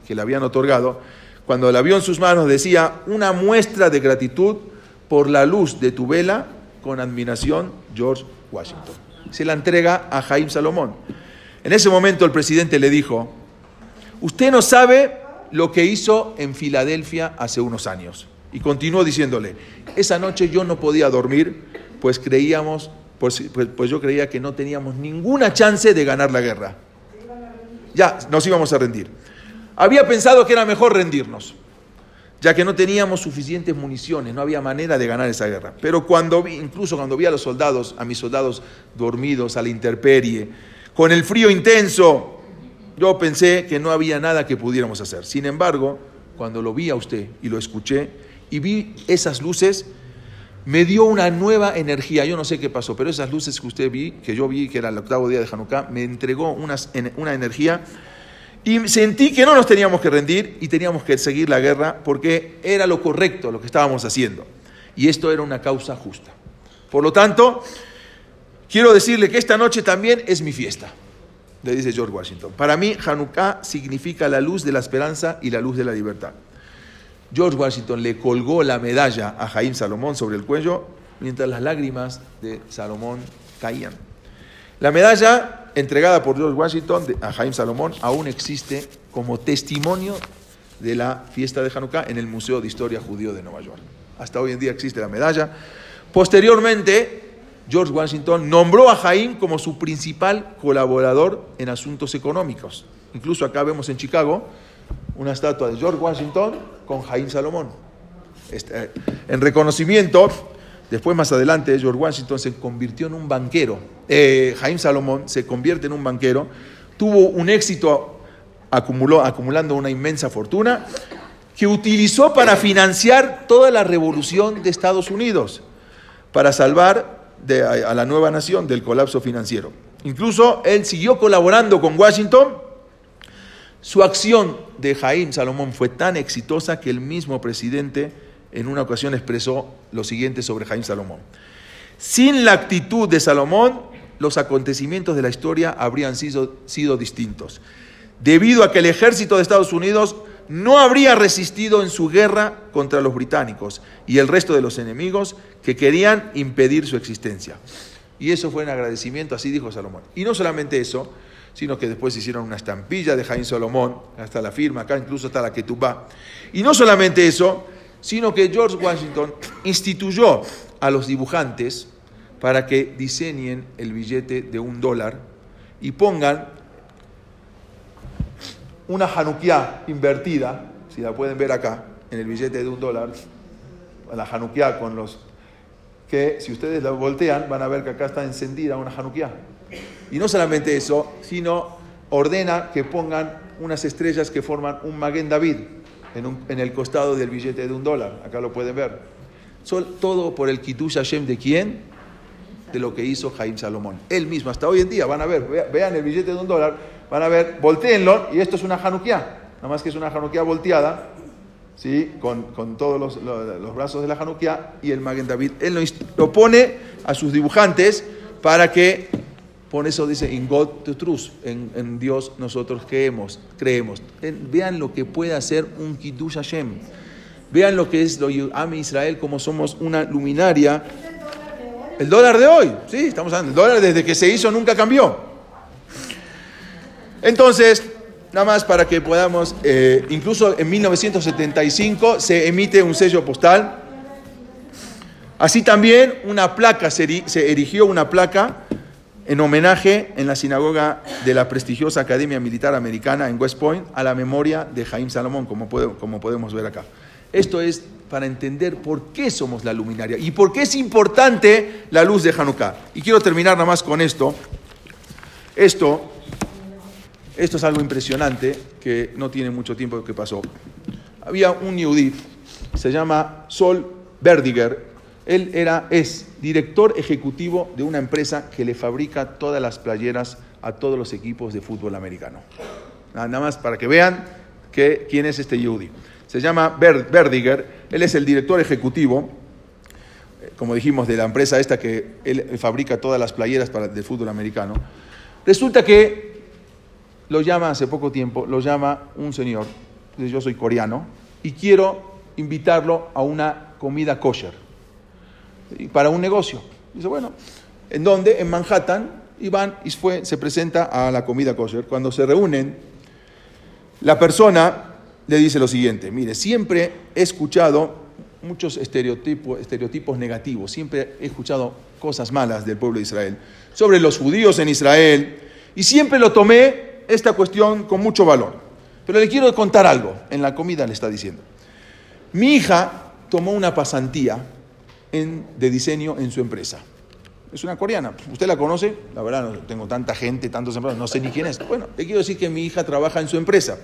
que le habían otorgado. Cuando la vio en sus manos decía, una muestra de gratitud por la luz de tu vela, con admiración, George Washington. Se la entrega a Haim Salomón. En ese momento el presidente le dijo, usted no sabe lo que hizo en Filadelfia hace unos años. Y continuó diciéndole, esa noche yo no podía dormir, pues yo creía que no teníamos ninguna chance de ganar la guerra. Ya, nos íbamos a rendir. Había pensado que era mejor rendirnos, ya que no teníamos suficientes municiones, no había manera de ganar esa guerra. Pero cuando vi a los soldados, a mis soldados dormidos, a la intemperie, con el frío intenso, yo pensé que no había nada que pudiéramos hacer. Sin embargo, cuando lo vi a usted y lo escuché, y vi esas luces, me dio una nueva energía. Yo no sé qué pasó, pero esas luces que yo vi, que era el 8º día de Hanukkah, me entregó una energía. Y sentí que no nos teníamos que rendir y teníamos que seguir la guerra porque era lo correcto lo que estábamos haciendo. Y esto era una causa justa. Por lo tanto, quiero decirle que esta noche también es mi fiesta, le dice George Washington. Para mí, Hanukkah significa la luz de la esperanza y la luz de la libertad. George Washington le colgó la medalla a Haim Salomón sobre el cuello mientras las lágrimas de Salomón caían. La medalla entregada por George Washington a Haim Salomón aún existe como testimonio de la fiesta de Janucá en el Museo de Historia Judío de Nueva York. Hasta hoy en día existe la medalla. Posteriormente, George Washington nombró a Haim como su principal colaborador en asuntos económicos. Incluso acá vemos en Chicago una estatua de George Washington con Haim Salomon. En reconocimiento, después más adelante, George Washington se convirtió en un banquero. Haim Salomon se convierte en un banquero, tuvo un éxito, acumulando una inmensa fortuna que utilizó para financiar toda la revolución de Estados Unidos, para salvar a la nueva nación del colapso financiero. Incluso él siguió colaborando con Washington. Su acción de Haim Salomon fue tan exitosa que el mismo presidente en una ocasión expresó lo siguiente sobre Haim Salomon: sin la actitud de Salomón, los acontecimientos de la historia habrían sido distintos, debido a que el ejército de Estados Unidos no habría resistido en su guerra contra los británicos y el resto de los enemigos que querían impedir su existencia. Y eso fue en agradecimiento, así dijo Salomón. Y no solamente eso, sino que después hicieron una estampilla de Haim Salomón, hasta la firma, acá incluso está la ketubá. Y no solamente eso, sino que George Washington instituyó a los dibujantes para que diseñen el billete de $1 y pongan una Janukiá invertida, si la pueden ver acá, en el billete de $1, la Janukiá con los... que si ustedes la voltean van a ver que acá está encendida una Janukiá. Y no solamente eso, sino ordena que pongan unas estrellas que forman un Maguen David en el costado del billete de $1. Acá lo pueden ver. Todo por el Kidush Hashem, ¿de quién? De lo que hizo Haim Salomón. Él mismo, hasta hoy en día, van a ver, vean el billete de $1, van a ver, volteenlo, y esto es una Janukiá. Nada más que es una Janukiá volteada, ¿sí? Con todos los brazos de la Janukiá y el Maguen David. Él lo pone a sus dibujantes para que... Por eso dice, in God the truth, en Dios nosotros creemos. Vean lo que puede hacer un Kiddush Hashem. Vean lo que es lo Am Israel, como somos una luminaria. ¿Es el dólar de hoy? Sí, estamos hablando. El dólar desde que se hizo nunca cambió. Entonces, nada más para que podamos, incluso en 1975 se emite un sello postal. Así también una placa, se erigió una placa en homenaje en la sinagoga de la prestigiosa Academia Militar Americana en West Point a la memoria de Haim Salomón, como podemos ver acá. Esto es para entender por qué somos la luminaria y por qué es importante la luz de Hanukkah. Y quiero terminar nada más con esto. Esto es algo impresionante que no tiene mucho tiempo que pasó. Había un yudí, se llama Sol Werdiger. Él es director ejecutivo de una empresa que le fabrica todas las playeras a todos los equipos de fútbol americano. Nada más para que vean quién es este yudí. Se llama Werdiger, él es el director ejecutivo, como dijimos, de la empresa esta que él fabrica todas las playeras del fútbol americano. Resulta que hace poco tiempo lo llama un señor, yo soy coreano, y quiero invitarlo a una comida kosher para un negocio. Dice, bueno, ¿en dónde? En Manhattan. Y van, y se presenta a la comida kosher. Cuando se reúnen, la persona le dice lo siguiente: mire, siempre he escuchado muchos estereotipos negativos, siempre he escuchado cosas malas del pueblo de Israel, sobre los judíos en Israel, y siempre lo tomé esta cuestión con mucho valor. Pero le quiero contar algo. En la comida le está diciendo: mi hija tomó una pasantía de diseño en su empresa. Es una coreana. ¿Usted la conoce? La verdad, no tengo tanta gente, tantos empleados, no sé ni quién es. Bueno, le quiero decir que mi hija trabaja en su empresa.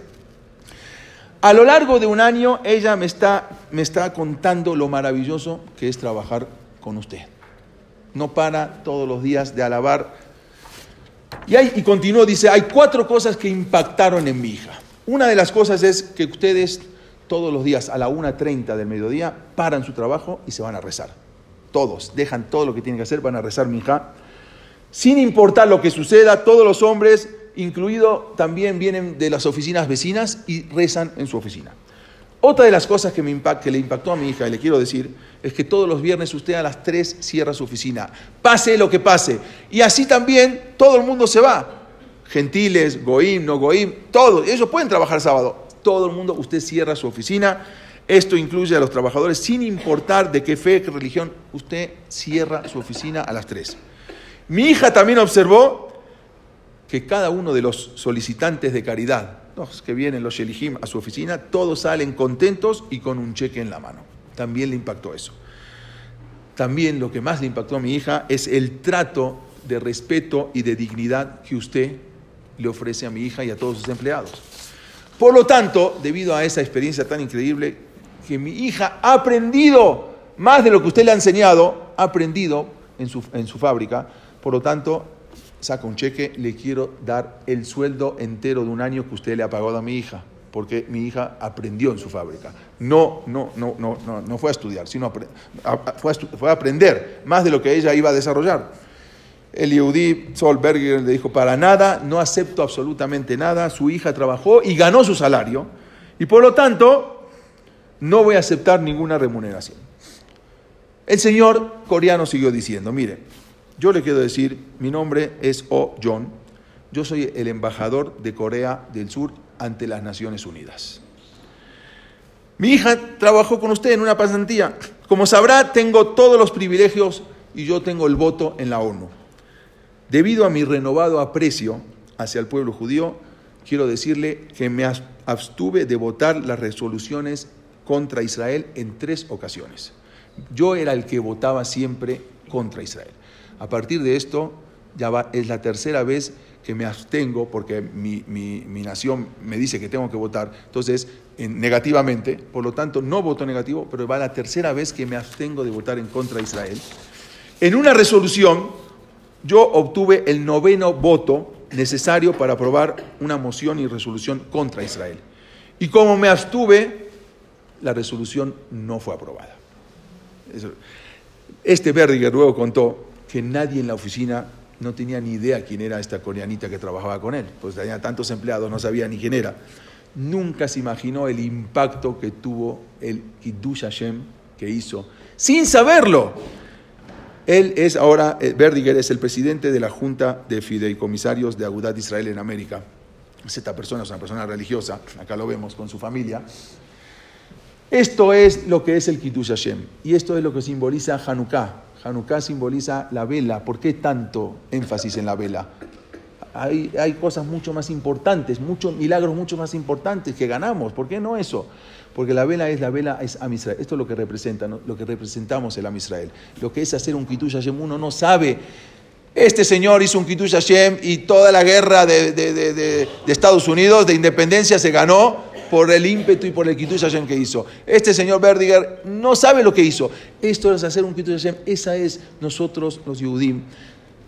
A lo largo de un año, ella me está contando lo maravilloso que es trabajar con usted. No para todos los días de alabar. Y continuó, dice, hay 4 cosas que impactaron en mi hija. Una de las cosas es que ustedes... todos los días a la 1:30 del mediodía paran su trabajo y se van a rezar. Todos, dejan todo lo que tienen que hacer, van a rezar, mi hija. Sin importar lo que suceda, todos los hombres, incluido también, vienen de las oficinas vecinas y rezan en su oficina. Otra de las cosas que le impactó a mi hija, y le quiero decir, es que todos los viernes usted a las 3 cierra su oficina, pase lo que pase. Y así también todo el mundo se va. Gentiles, goim, no goim, todos. Ellos pueden trabajar sábado. todo el mundo, usted cierra su oficina. Esto incluye a los trabajadores, sin importar de qué fe, qué religión, usted cierra su oficina a las 3. Mi hija también observó que cada uno de los solicitantes de caridad, los que vienen, los Shelijim, a su oficina, todos salen contentos y con un cheque en la mano. También le impactó eso. También lo que más le impactó a mi hija es el trato de respeto y de dignidad que usted le ofrece a mi hija y a todos sus empleados. Por lo tanto, debido a esa experiencia tan increíble, que mi hija ha aprendido más de lo que usted le ha enseñado, ha aprendido en su fábrica, por lo tanto, saca un cheque, le quiero dar el sueldo entero de un año que usted le ha pagado a mi hija, porque mi hija aprendió en su fábrica. No fue a estudiar, sino fue a aprender más de lo que ella iba a desarrollar. El Yehudí Sol Werdiger le dijo, para nada, no acepto absolutamente nada. Su hija trabajó y ganó su salario, y por lo tanto, no voy a aceptar ninguna remuneración. El señor coreano siguió diciendo, mire, yo le quiero decir, mi nombre es Oh John, yo soy el embajador de Corea del Sur ante las Naciones Unidas. Mi hija trabajó con usted en una pasantía. Como sabrá, tengo todos los privilegios y yo tengo el voto en la ONU. Debido a mi renovado aprecio hacia el pueblo judío, quiero decirle que me abstuve de votar las resoluciones contra Israel en 3 ocasiones. Yo era el que votaba siempre contra Israel. A partir de esto, es la tercera vez que me abstengo, porque mi nación me dice que tengo que votar, entonces negativamente, por lo tanto no voto negativo, pero va la tercera vez que me abstengo de votar en contra de Israel. En una resolución, yo obtuve el 9º voto necesario para aprobar una moción y resolución contra Israel. Y como me abstuve, la resolución no fue aprobada. Este Werdiger luego contó que nadie en la oficina no tenía ni idea quién era esta coreanita que trabajaba con él, pues tenía tantos empleados, no sabía ni quién era. Nunca se imaginó el impacto que tuvo el Kidush Hashem que hizo, sin saberlo. Él es ahora, Werdiger es el presidente de la Junta de Fideicomisarios de Agudat Israel en América. Esta persona es una persona religiosa, acá lo vemos con su familia. Esto es lo que es el Kiddush Hashem, y esto es lo que simboliza Janucá. Janucá simboliza la vela. ¿Por qué tanto énfasis en la vela? Hay cosas mucho más importantes, muchos milagros mucho más importantes que ganamos. ¿Por qué no eso? Porque la vela es Am Israel. Esto es lo que representa, ¿no? Lo que representamos el Am Israel. Lo que es hacer un Kiddush Hashem, uno no sabe. Este señor hizo un Kiddush Hashem y toda la guerra de Estados Unidos, de independencia, se ganó por el ímpetu y por el Kiddush Hashem que hizo. Este señor Werdiger no sabe lo que hizo. Esto es hacer un Kiddush Hashem. Esa es nosotros los Yehudim.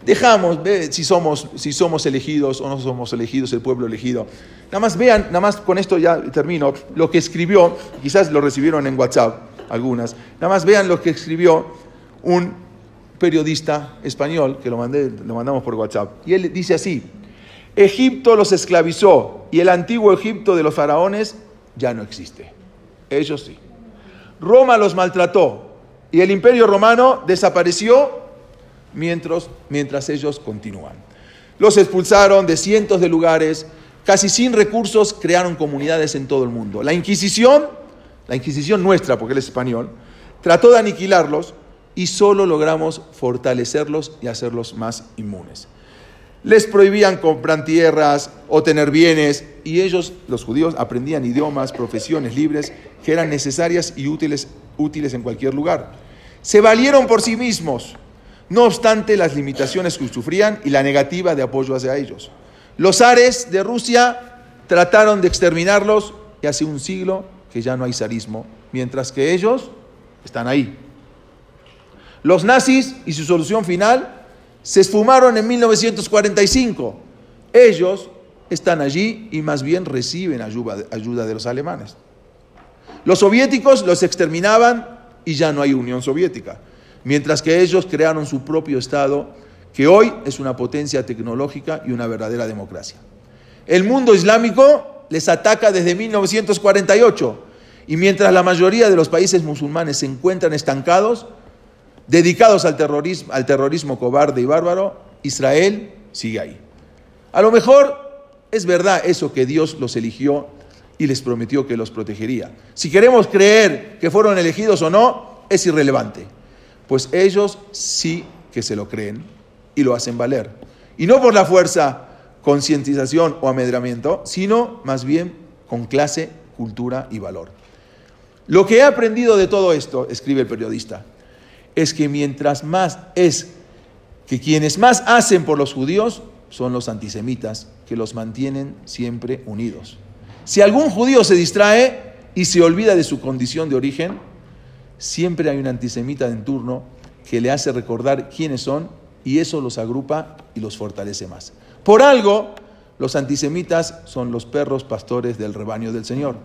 Dejamos, ve, si somos elegidos o no somos elegidos, el pueblo elegido. Nada más con esto ya termino, lo que escribió, quizás lo recibieron en WhatsApp algunas, nada más vean lo que escribió un periodista español, que lo mandamos por WhatsApp, y él dice así: Egipto los esclavizó y el antiguo Egipto de los faraones ya no existe, ellos sí. Roma los maltrató y el imperio romano desapareció mientras ellos continúan. Los expulsaron de cientos de lugares, casi sin recursos, crearon comunidades en todo el mundo. La Inquisición nuestra, porque él es español, trató de aniquilarlos y solo logramos fortalecerlos y hacerlos más inmunes. Les prohibían comprar tierras o tener bienes, y ellos, los judíos, aprendían idiomas, profesiones libres que eran necesarias y útiles en cualquier lugar. Se valieron por sí mismos, no obstante las limitaciones que sufrían y la negativa de apoyo hacia ellos. Los zares de Rusia trataron de exterminarlos y hace un siglo que ya no hay zarismo, mientras que ellos están ahí. Los nazis y su solución final se esfumaron en 1945. Ellos están allí y más bien reciben ayuda de los alemanes. Los soviéticos los exterminaban y ya no hay Unión Soviética, mientras que ellos crearon su propio Estado, que hoy es una potencia tecnológica y una verdadera democracia. El mundo islámico les ataca desde 1948, y mientras la mayoría de los países musulmanes se encuentran estancados, dedicados al terrorismo cobarde y bárbaro, Israel sigue ahí. A lo mejor es verdad eso, que Dios los eligió y les prometió que los protegería. Si queremos creer que fueron elegidos o no, es irrelevante. Pues ellos sí que se lo creen y lo hacen valer. Y no por la fuerza, concientización o amedrentamiento, sino más bien con clase, cultura y valor. Lo que he aprendido de todo esto, escribe el periodista, es que mientras más es que quienes más hacen por los judíos son los antisemitas, que los mantienen siempre unidos. Si algún judío se distrae y se olvida de su condición de origen, siempre hay un antisemita en turno que le hace recordar quiénes son, y eso los agrupa y los fortalece más. Por algo, los antisemitas son los perros pastores del rebaño del Señor.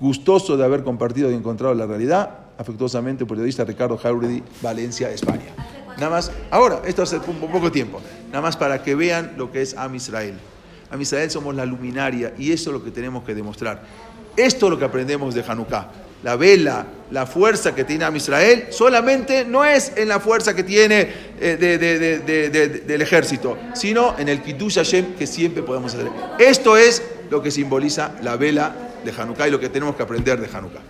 Gustoso de haber compartido y encontrado la realidad, afectuosamente, el periodista Ricardo Jauregui, Valencia, España. Nada más, ahora, esto hace poco tiempo, nada más para que vean lo que es Am Israel. Am Israel somos la luminaria y eso es lo que tenemos que demostrar. Esto es lo que aprendemos de Janucá. La vela, la fuerza que tiene Am Israel, solamente no es en la fuerza que tiene del ejército, sino en el Kidush Hashem que siempre podemos hacer. Esto es lo que simboliza la vela de Janucá y lo que tenemos que aprender de Janucá.